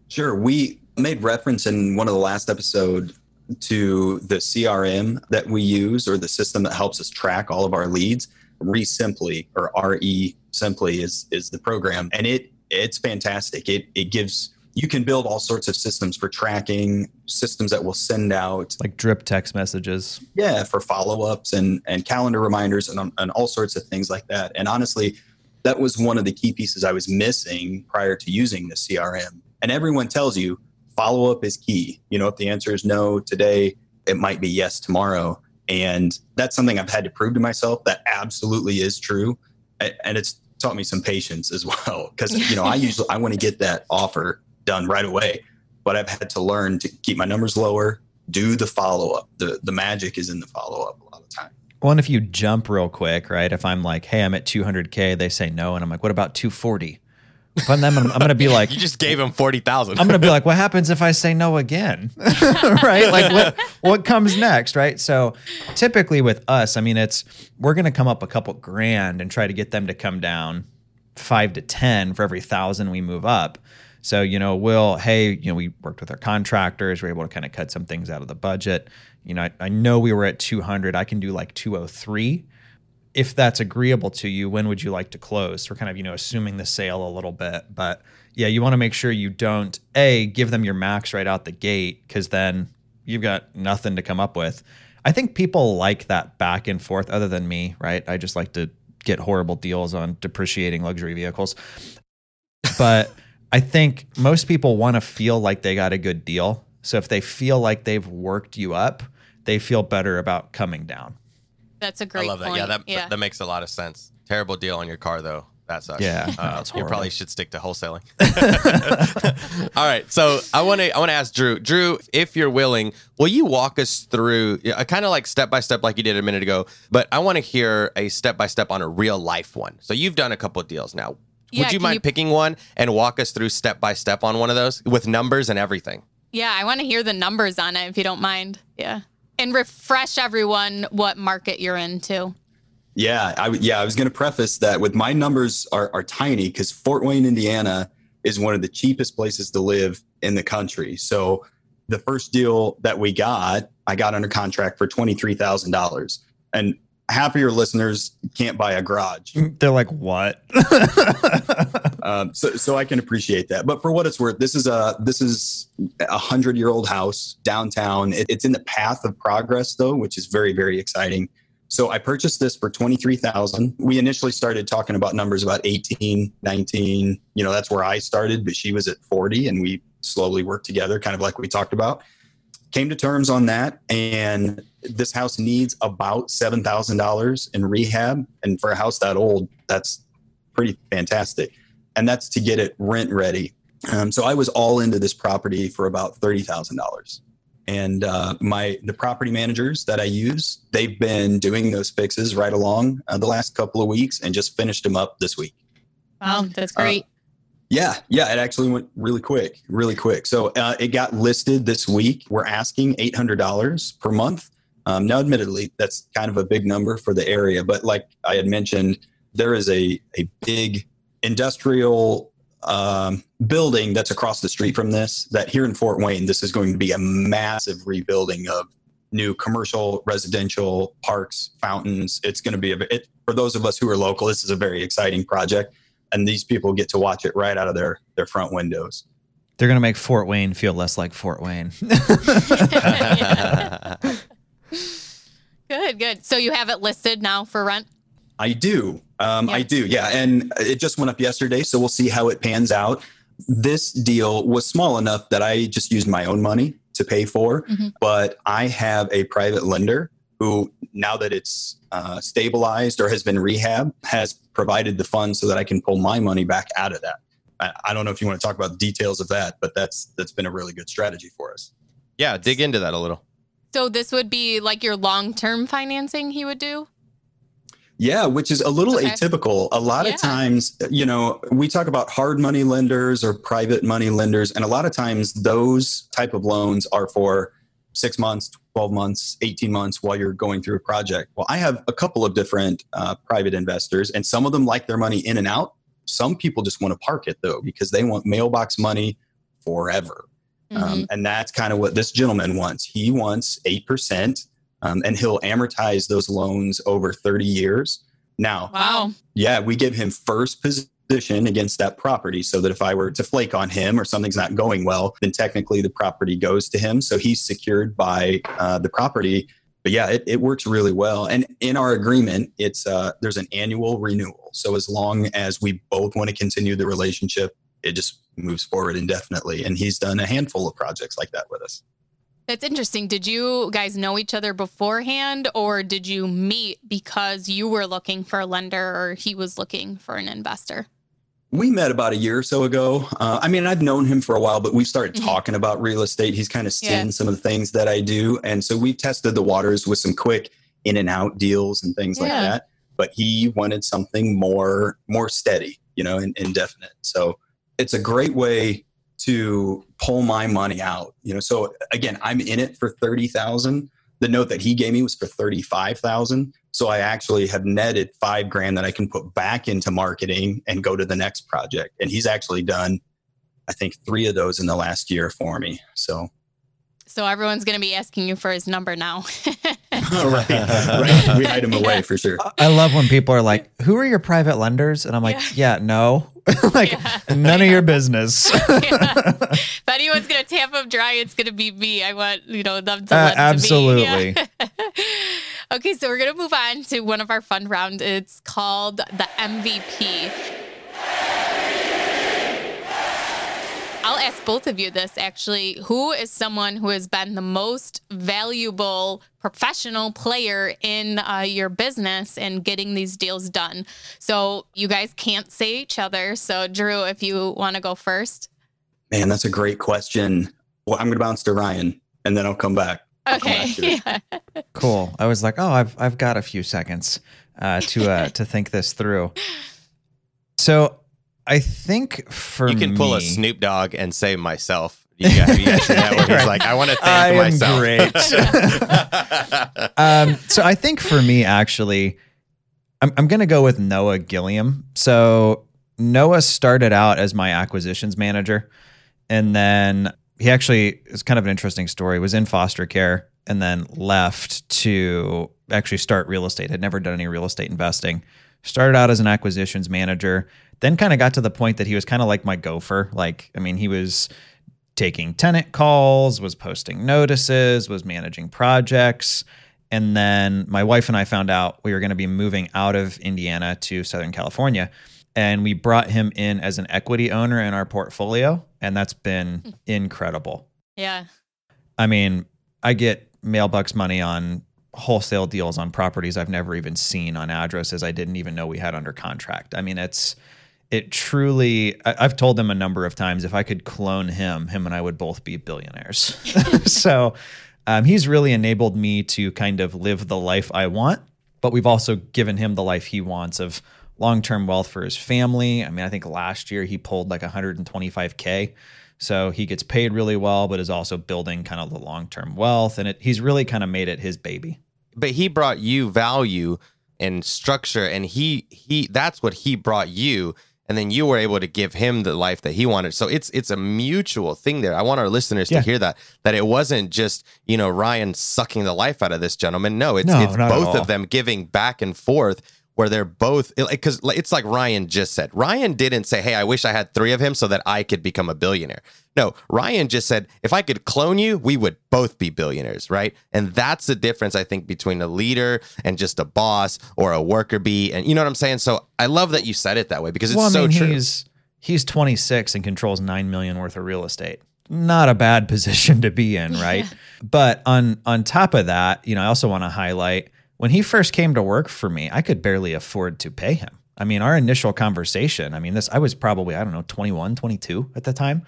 Sure. We made reference in one of the last episodes to the CRM that we use, or the system that helps us track all of our leads. ReSimply, or ReSimply is the program. And it's fantastic. It gives, you can build all sorts of systems for tracking, systems that will send out like drip text messages. Yeah, for follow-ups and calendar reminders and all sorts of things like that. And honestly, that was one of the key pieces I was missing prior to using the CRM. And everyone tells you, follow-up is key. You know, if the answer is no today, it might be yes tomorrow. And that's something I've had to prove to myself that absolutely is true. And it's taught me some patience as well. Because, you know, I want to get that offer done right away. But I've had to learn to keep my numbers lower, do the follow-up. The magic is in the follow-up a lot of the time. Well, and if you jump real quick, right? If I'm like, hey, I'm at $200,000, they say no. And I'm like, what about $240,000? But then I'm going to be like, you just gave him $40,000. I'm going to be like, what happens if I say no again? Right? Like what comes next? Right? So typically with us, I mean, we're going to come up a couple grand and try to get them to come down 5 to 10 for every 1,000 we move up. So, you know, we worked with our contractors. We're able to kind of cut some things out of the budget. You know, I know we were at 200. I can do like 203. If that's agreeable to you, when would you like to close? So we're kind of, you know, assuming the sale a little bit, but yeah, you want to make sure you don't give them your max right out the gate, because then you've got nothing to come up with. I think people like that back and forth, other than me, right? I just like to get horrible deals on depreciating luxury vehicles. But I think most people want to feel like they got a good deal. So if they feel like they've worked you up, they feel better about coming down. That's a great point. I love that. Yeah, that makes a lot of sense. Terrible deal on your car, though. That sucks. Yeah, you probably should stick to wholesaling. All right. So I want to ask Drew. Drew, if you're willing, will you walk us through a kind of like step-by-step like you did a minute ago, but I want to hear a step-by-step on a real life one. So you've done a couple of deals now. Would you mind picking one and walk us through step-by-step on one of those with numbers and everything? Yeah, I want to hear the numbers on it if you don't mind. Yeah. And refresh everyone what market you're in too. Yeah, I was going to preface that with my numbers are tiny because Fort Wayne, Indiana is one of the cheapest places to live in the country. So the first deal that we got, I got under contract for $23,000. And half of your listeners can't buy a garage. They're like, what? So I can appreciate that. But for what it's worth, this is a 100-year-old house downtown. It's in the path of progress, though, which is very, very exciting. So I purchased this for $23,000. We initially started talking about numbers about 18, 19. You know, that's where I started, but she was at 40 and we slowly worked together, kind of like we talked about. Came to terms on that. And this house needs about $7,000 in rehab. And for a house that old, that's pretty fantastic. And that's to get it rent ready. So I was all into this property for about $30,000. And the property managers that I use, they've been doing those fixes right along the last couple of weeks and just finished them up this week. Wow, that's great. Yeah, it actually went really quick. So it got listed this week. We're asking $800 per month. Now, admittedly, that's kind of a big number for the area. But like I had mentioned, there is a big industrial building that's across the street from this, that here in Fort Wayne, this is going to be a massive rebuilding of new commercial, residential, parks, fountains. It's going to be for those of us who are local, this is a very exciting project. And these people get to watch it right out of their front windows. They're going to make Fort Wayne feel less like Fort Wayne. Good. So you have it listed now for rent? I do. I do. Yeah. And it just went up yesterday. So we'll see how it pans out. This deal was small enough that I just used my own money to pay for. Mm-hmm. But I have a private lender who, now that it's stabilized or has been rehabbed, has provided the funds so that I can pull my money back out of that. I don't know if you want to talk about the details of that, but that's been a really good strategy for us. Yeah. Dig into that a little. So this would be like your long-term financing he would do? Yeah, which is a little atypical. A lot of times, you know, we talk about hard money lenders or private money lenders. And a lot of times those type of loans are for 6 months, 12 months, 18 months while you're going through a project. Well, I have a couple of different private investors, and some of them like their money in and out. Some people just want to park it, though, because they want mailbox money forever. Mm-hmm. And that's kind of what this gentleman wants. He wants 8%. And he'll amortize those loans over 30 years. Now, we give him first position against that property so that if I were to flake on him or something's not going well, then technically the property goes to him. So he's secured by the property. But yeah, it works really well. And in our agreement, it's there's an annual renewal. So as long as we both want to continue the relationship, it just moves forward indefinitely. And he's done a handful of projects like that with us. That's interesting. Did you guys know each other beforehand, or did you meet because you were looking for a lender or he was looking for an investor? We met about a year or so ago. I mean, I've known him for a while, but we started talking about real estate. He's kind of seen some of the things that I do. And so we've tested the waters with some quick in and out deals and things like that. But he wanted something more steady, you know, and indefinite. So it's a great way to pull my money out, you know. So again, I'm in it for $30,000. The note that he gave me was for $35,000. So I actually have netted $5,000 that I can put back into marketing and go to the next project. And he's actually done, I think, 3 of those in the last year for me. So everyone's going to be asking you for his number now. Right. We hide him away for sure. I love when people are like, "Who are your private lenders?" And I'm like, no. None of your business. If anyone's going to tap them dry, it's going to be me. I want, you know, them to let absolutely. To be. Okay, so we're going to move on to one of our fun rounds. It's called the MVP. I'll ask both of you this, actually. Who is someone who has been the most valuable professional player in your business and getting these deals done? So you guys can't say each other. So Drew, if you want to go first. Man, that's a great question. Well, I'm going to bounce to Ryan and then I'll come back. Okay. Yeah. Cool. I was like, oh, I've got a few seconds to think this through. So I think for me, you can pull a Snoop Dogg and say myself. You guys that one. He's like, I want to thank myself. Great. So I think for me, actually, I'm going to go with Noah Gilliam. So Noah started out as my acquisitions manager, and then he actually is kind of an interesting story. Was in foster care and then left to actually start real estate. Had never done any real estate investing. Started out as an acquisitions manager, then kind of got to the point that he was kind of like my gopher. Like, I mean, he was taking tenant calls, was posting notices, was managing projects. And then my wife and I found out we were going to be moving out of Indiana to Southern California. And we brought him in as an equity owner in our portfolio. And that's been incredible. Yeah. I mean, I get mailbox money on wholesale deals on properties I've never even seen, on addresses I didn't even know we had under contract. I mean, it truly, I've told them a number of times, if I could clone him and I would both be billionaires. So he's really enabled me to kind of live the life I want, but we've also given him the life he wants of long-term wealth for his family. I mean, I think last year he pulled like 125K. So he gets paid really well, but is also building kind of the long-term wealth. And he's really kind of made it his baby. But he brought you value and structure, and he that's what he brought you. And then you were able to give him the life that he wanted. So it's a mutual thing there. I want our listeners to hear that it wasn't just, Ryan sucking the life out of this gentleman. No, it's both of them giving back and forth, where they're both, because it's like Ryan just said. Ryan didn't say, hey, I wish I had three of him so that I could become a billionaire. No, Ryan just said, if I could clone you, we would both be billionaires, right? And that's the difference, I think, between a leader and just a boss or a worker bee. And you know what I'm saying? So I love that you said it that way, because it's so true. He's 26 and controls 9 million worth of real estate. Not a bad position to be in, right? But on top of that, I also want to highlight, when he first came to work for me, I could barely afford to pay him. I mean, our initial conversation, I was probably, 21, 22 at the time,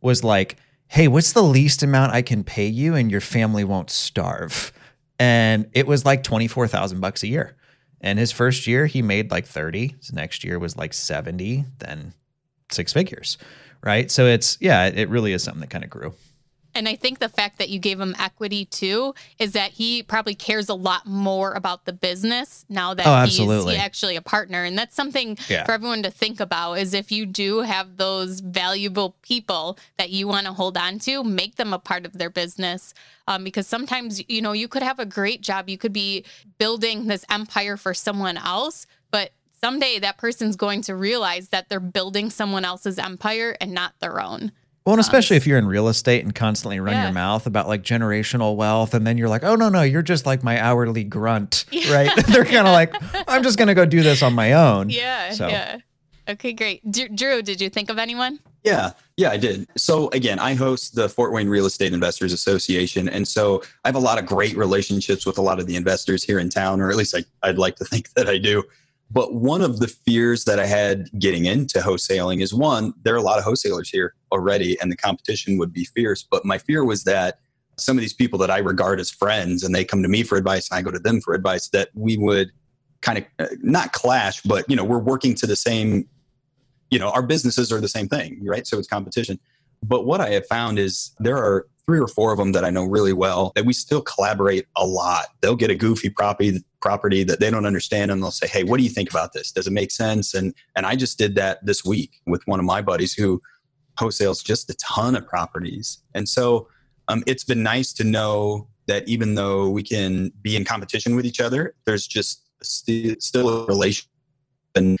was like, hey, what's the least amount I can pay you and your family won't starve? And it was like $24,000 a year. And his first year, he made like 30. His next year was like 70, then six figures, right? So it really is something that kind of grew. And I think the fact that you gave him equity too is that he probably cares a lot more about the business now that he's actually a partner. And that's something for everyone to think about, is if you do have those valuable people that you want to hold on to, make them a part of their business. Because sometimes, you could have a great job. You could be building this empire for someone else, but someday that person's going to realize that they're building someone else's empire and not their own. Well, and especially if you're in real estate and constantly run your mouth about like generational wealth, and then you're like, oh, no, you're just like my hourly grunt, right? They're kind of like, I'm just going to go do this on my own. Yeah. Okay, great. Drew, did you think of anyone? Yeah, I did. So again, I host the Fort Wayne Real Estate Investors Association. And so I have a lot of great relationships with a lot of the investors here in town, or at least I'd like to think that I do. But one of the fears that I had getting into wholesaling is, one, there are a lot of wholesalers here already and the competition would be fierce. But my fear was that some of these people that I regard as friends, and they come to me for advice and I go to them for advice, that we would kind of not clash, but, we're working to the same, our businesses are the same thing, right? So it's competition. But what I have found is there are 3 or 4 of them that I know really well that we still collaborate a lot. They'll get a goofy property that they don't understand, and they'll say, hey, what do you think about this? Does it make sense? And I just did that this week with one of my buddies who wholesales just a ton of properties. And so it's been nice to know that even though we can be in competition with each other, there's just still a relationship and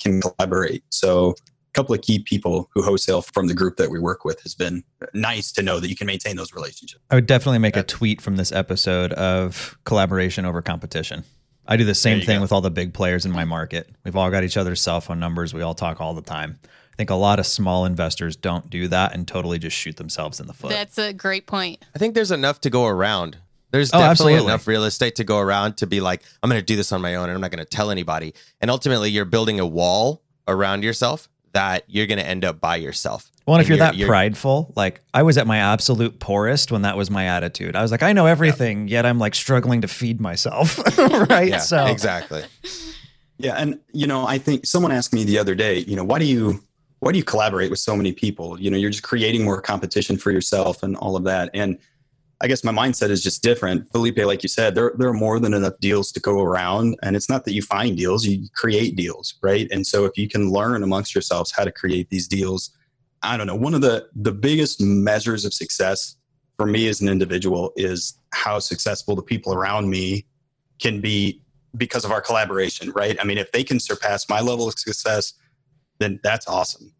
can collaborate. So couple of key people who wholesale from the group that we work with, has been nice to know that you can maintain those relationships. I would definitely make a tweet from this episode of collaboration over competition. I do the same thing with all the big players in my market. We've all got each other's cell phone numbers. We all talk all the time. I think a lot of small investors don't do that and totally just shoot themselves in the foot. That's a great point. I think there's enough to go around. There's definitely enough real estate to go around to be like, I'm going to do this on my own and I'm not going to tell anybody. And ultimately, you're building a wall around yourself that you're going to end up by yourself. Well, and if you're prideful, like I was at my absolute poorest when that was my attitude. I was like, I know everything, yet I'm like struggling to feed myself, right? Yeah, so exactly. Yeah. And, you know, I think someone asked me the other day, you know, why do you collaborate with so many people? You know, you're just creating more competition for yourself and all of that. And I guess my mindset is just different. Felipe, like you said, there are more than enough deals to go around. And it's not that you find deals, you create deals, right? And so if you can learn amongst yourselves how to create these deals, I don't know. One of the biggest measures of success for me as an individual is how successful the people around me can be because of our collaboration, right? I mean, if they can surpass my level of success, then that's awesome.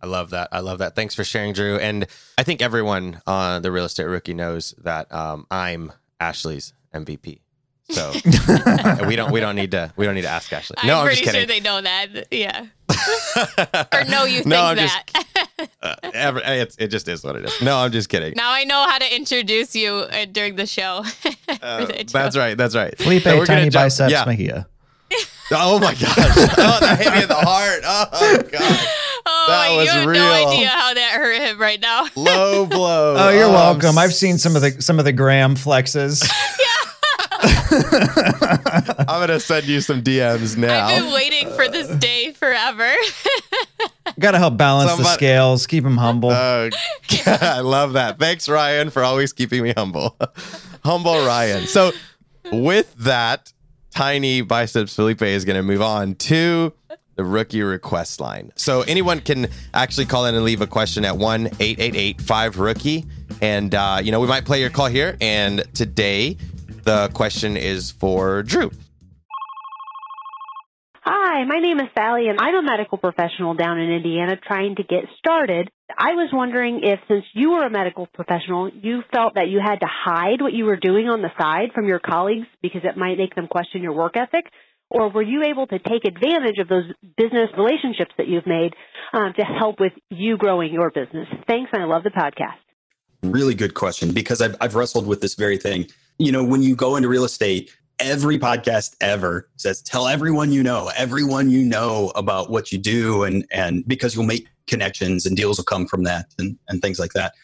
I love that. I love that. Thanks for sharing, Drew. And I think everyone on the Real Estate Rookie knows that I'm Ashley's MVP. So we don't need to ask Ashley. No, I'm pretty sure they know that. Yeah. Or no, you think it just is what it is. No, I'm just kidding. Now I know how to introduce you during the show. That's right. Felipe, so tiny biceps, Mejia. Oh my gosh. Oh, that hit me in the heart. Oh God. That was real. You have no idea how that hurt him right now. Low blow. Oh, you're welcome. I've seen some of the gram flexes. Yeah. I'm gonna send you some DMs now. I've been waiting for this day forever. Gotta help balance the scales. Keep him humble. I love that. Thanks, Ryan, for always keeping me humble. Humble Ryan. So, with that, tiny biceps Felipe is gonna move on to the rookie request line. So anyone can actually call in and leave a question at 1-888-5-ROOKIE. And, you know, we might play your call here. And today the question is for Drew. Hi, my name is Sally, and I'm a medical professional down in Indiana trying to get started. I was wondering if, since you were a medical professional, you felt that you had to hide what you were doing on the side from your colleagues because it might make them question your work ethic. Or were you able to take advantage of those business relationships that you've made to help with you growing your business? Thanks, and I love the podcast. Really good question, because I've wrestled with this very thing. You know, when you go into real estate, every podcast ever says, tell everyone you know about what you do, and because you'll make connections and deals will come from that and things like that.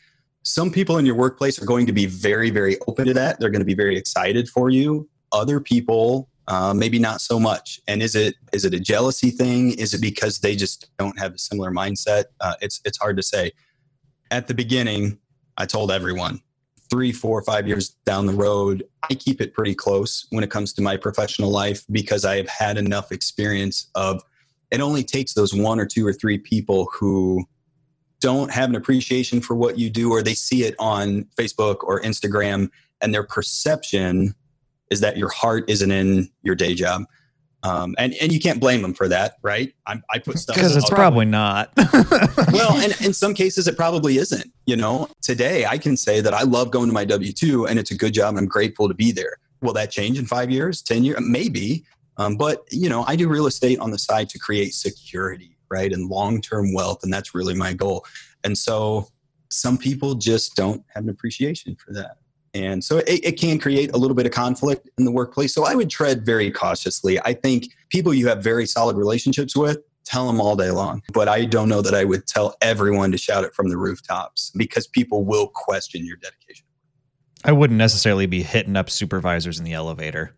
Some people in your workplace are going to be very, very open to that. They're going to be very excited for you. Other people... maybe not so much. And is it a jealousy thing? Is it because they just don't have a similar mindset? It's hard to say. At the beginning, I told everyone. 3, 4, 5 years down the road, I keep it pretty close when it comes to my professional life, because I have had enough experience of, it only takes those 1 or 2 or 3 people who don't have an appreciation for what you do, or they see it on Facebook or Instagram, and their perception is that your heart isn't in your day job. And you can't blame them for that, right? I put stuff... Because it's probably not. Well, and in some cases, it probably isn't. You know, today I can say that I love going to my W-2 and it's a good job and I'm grateful to be there. Will that change in 5 years, 10 years? Maybe. But, you know, I do real estate on the side to create security, right? And long-term wealth. And that's really my goal. And so some people just don't have an appreciation for that. And so it can create a little bit of conflict in the workplace. So I would tread very cautiously. I think people you have very solid relationships with, tell them all day long. But I don't know that I would tell everyone to shout it from the rooftops, because people will question your dedication. I wouldn't necessarily be hitting up supervisors in the elevator.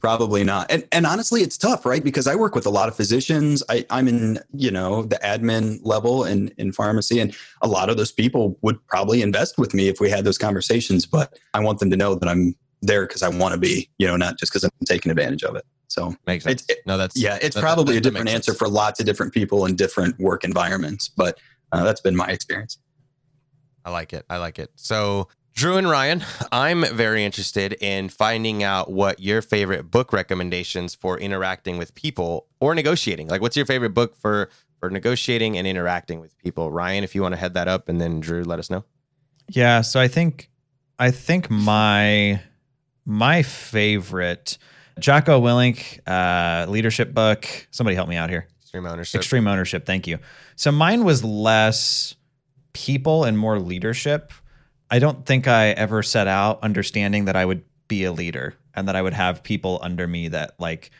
Probably not. And honestly, it's tough, right? Because I work with a lot of physicians. I'm in, you know, the admin level and in pharmacy. And a lot of those people would probably invest with me if we had those conversations. But I want them to know that I'm there because I want to be, you know, not just because I'm taking advantage of it. So makes sense. It's probably a different answer for lots of different people in different work environments. But that's been my experience. I like it. So Drew and Ryan, I'm very interested in finding out what your favorite book recommendations for interacting with people or negotiating. Like, what's your favorite book for negotiating and interacting with people? Ryan, if you want to head that up, and then Drew, let us know. Yeah, so I think my favorite, Jocko Willink, leadership book. Somebody help me out here. Extreme Ownership. Extreme Ownership. Thank you. So mine was less people and more leadership. I don't think I ever set out understanding that I would be a leader and that I would have people under me that like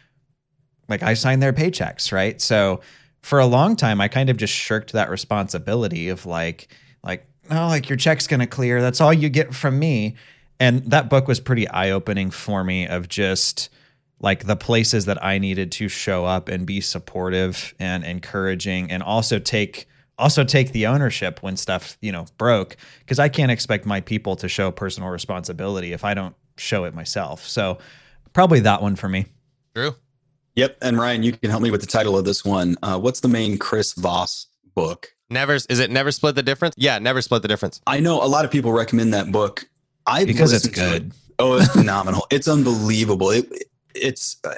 I sign their paychecks, right? So for a long time, I kind of just shirked that responsibility of like your check's going to clear. That's all you get from me. And that book was pretty eye-opening for me of just like the places that I needed to show up and be supportive and encouraging and also take the ownership when stuff, broke, because I can't expect my people to show personal responsibility if I don't show it myself. So probably that one for me. Drew? Yep. And Ryan, you can help me with the title of this one. What's the main Chris Voss book? Never Split the Difference? Yeah, Never Split the Difference. I know a lot of people recommend that book. Because it's good. Oh, it's phenomenal. It's unbelievable.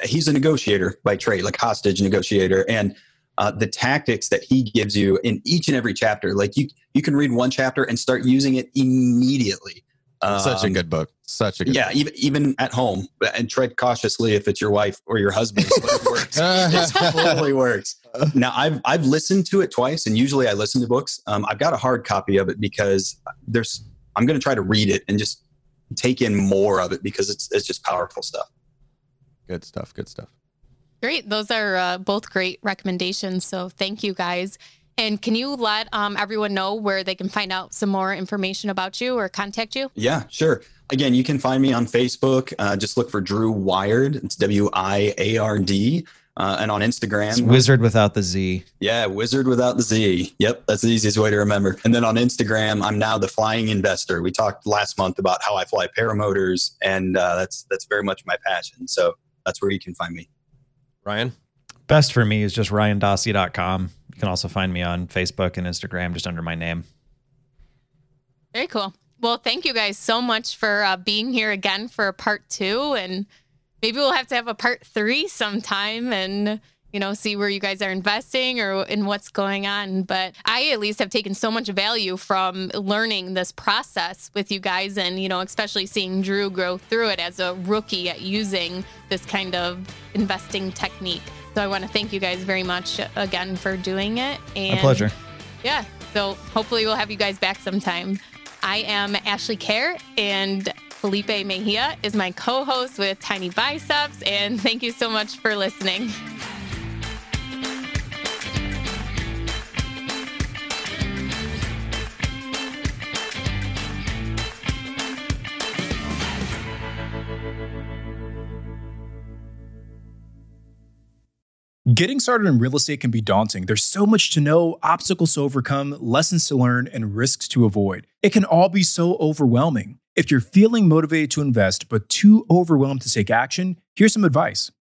He's a negotiator by trade, like hostage negotiator. And the tactics that he gives you in each and every chapter, like you can read one chapter and start using it immediately. Such a good book. Such a good book. Even at home, and tread cautiously if it's your wife or your husband. But it works. It totally works. Now I've listened to it twice, and usually I listen to books. I've got a hard copy of it because I'm going to try to read it and just take in more of it because it's just powerful stuff. Good stuff. Great. Those are both great recommendations. So thank you guys. And can you let everyone know where they can find out some more information about you or contact you? Yeah, sure. Again, you can find me on Facebook. Just look for Drew Wiard. It's W-I-A-R-D. And on Instagram. It's Wizard without the Z. Yeah, Wizard without the Z. Yep, that's the easiest way to remember. And then on Instagram, I'm now the Flying Investor. We talked last month about how I fly paramotors, and that's very much my passion. So that's where you can find me. Ryan? Best for me is just RyanDossey.com. You can also find me on Facebook and Instagram just under my name. Very cool. Well, thank you guys so much for being here again for part 2, and maybe we'll have to have a part 3 sometime and, see where you guys are investing or in what's going on. But I at least have taken so much value from learning this process with you guys and, especially seeing Drew grow through it as a rookie at using this kind of investing technique. So I want to thank you guys very much again for doing it. And my pleasure. Yeah. So hopefully we'll have you guys back sometime. I am Ashley Kerr, and Felipe Mejia is my co-host with Tiny Biceps, and thank you so much for listening. Getting started in real estate can be daunting. There's so much to know, obstacles to overcome, lessons to learn, and risks to avoid. It can all be so overwhelming. If you're feeling motivated to invest but too overwhelmed to take action, here's some advice.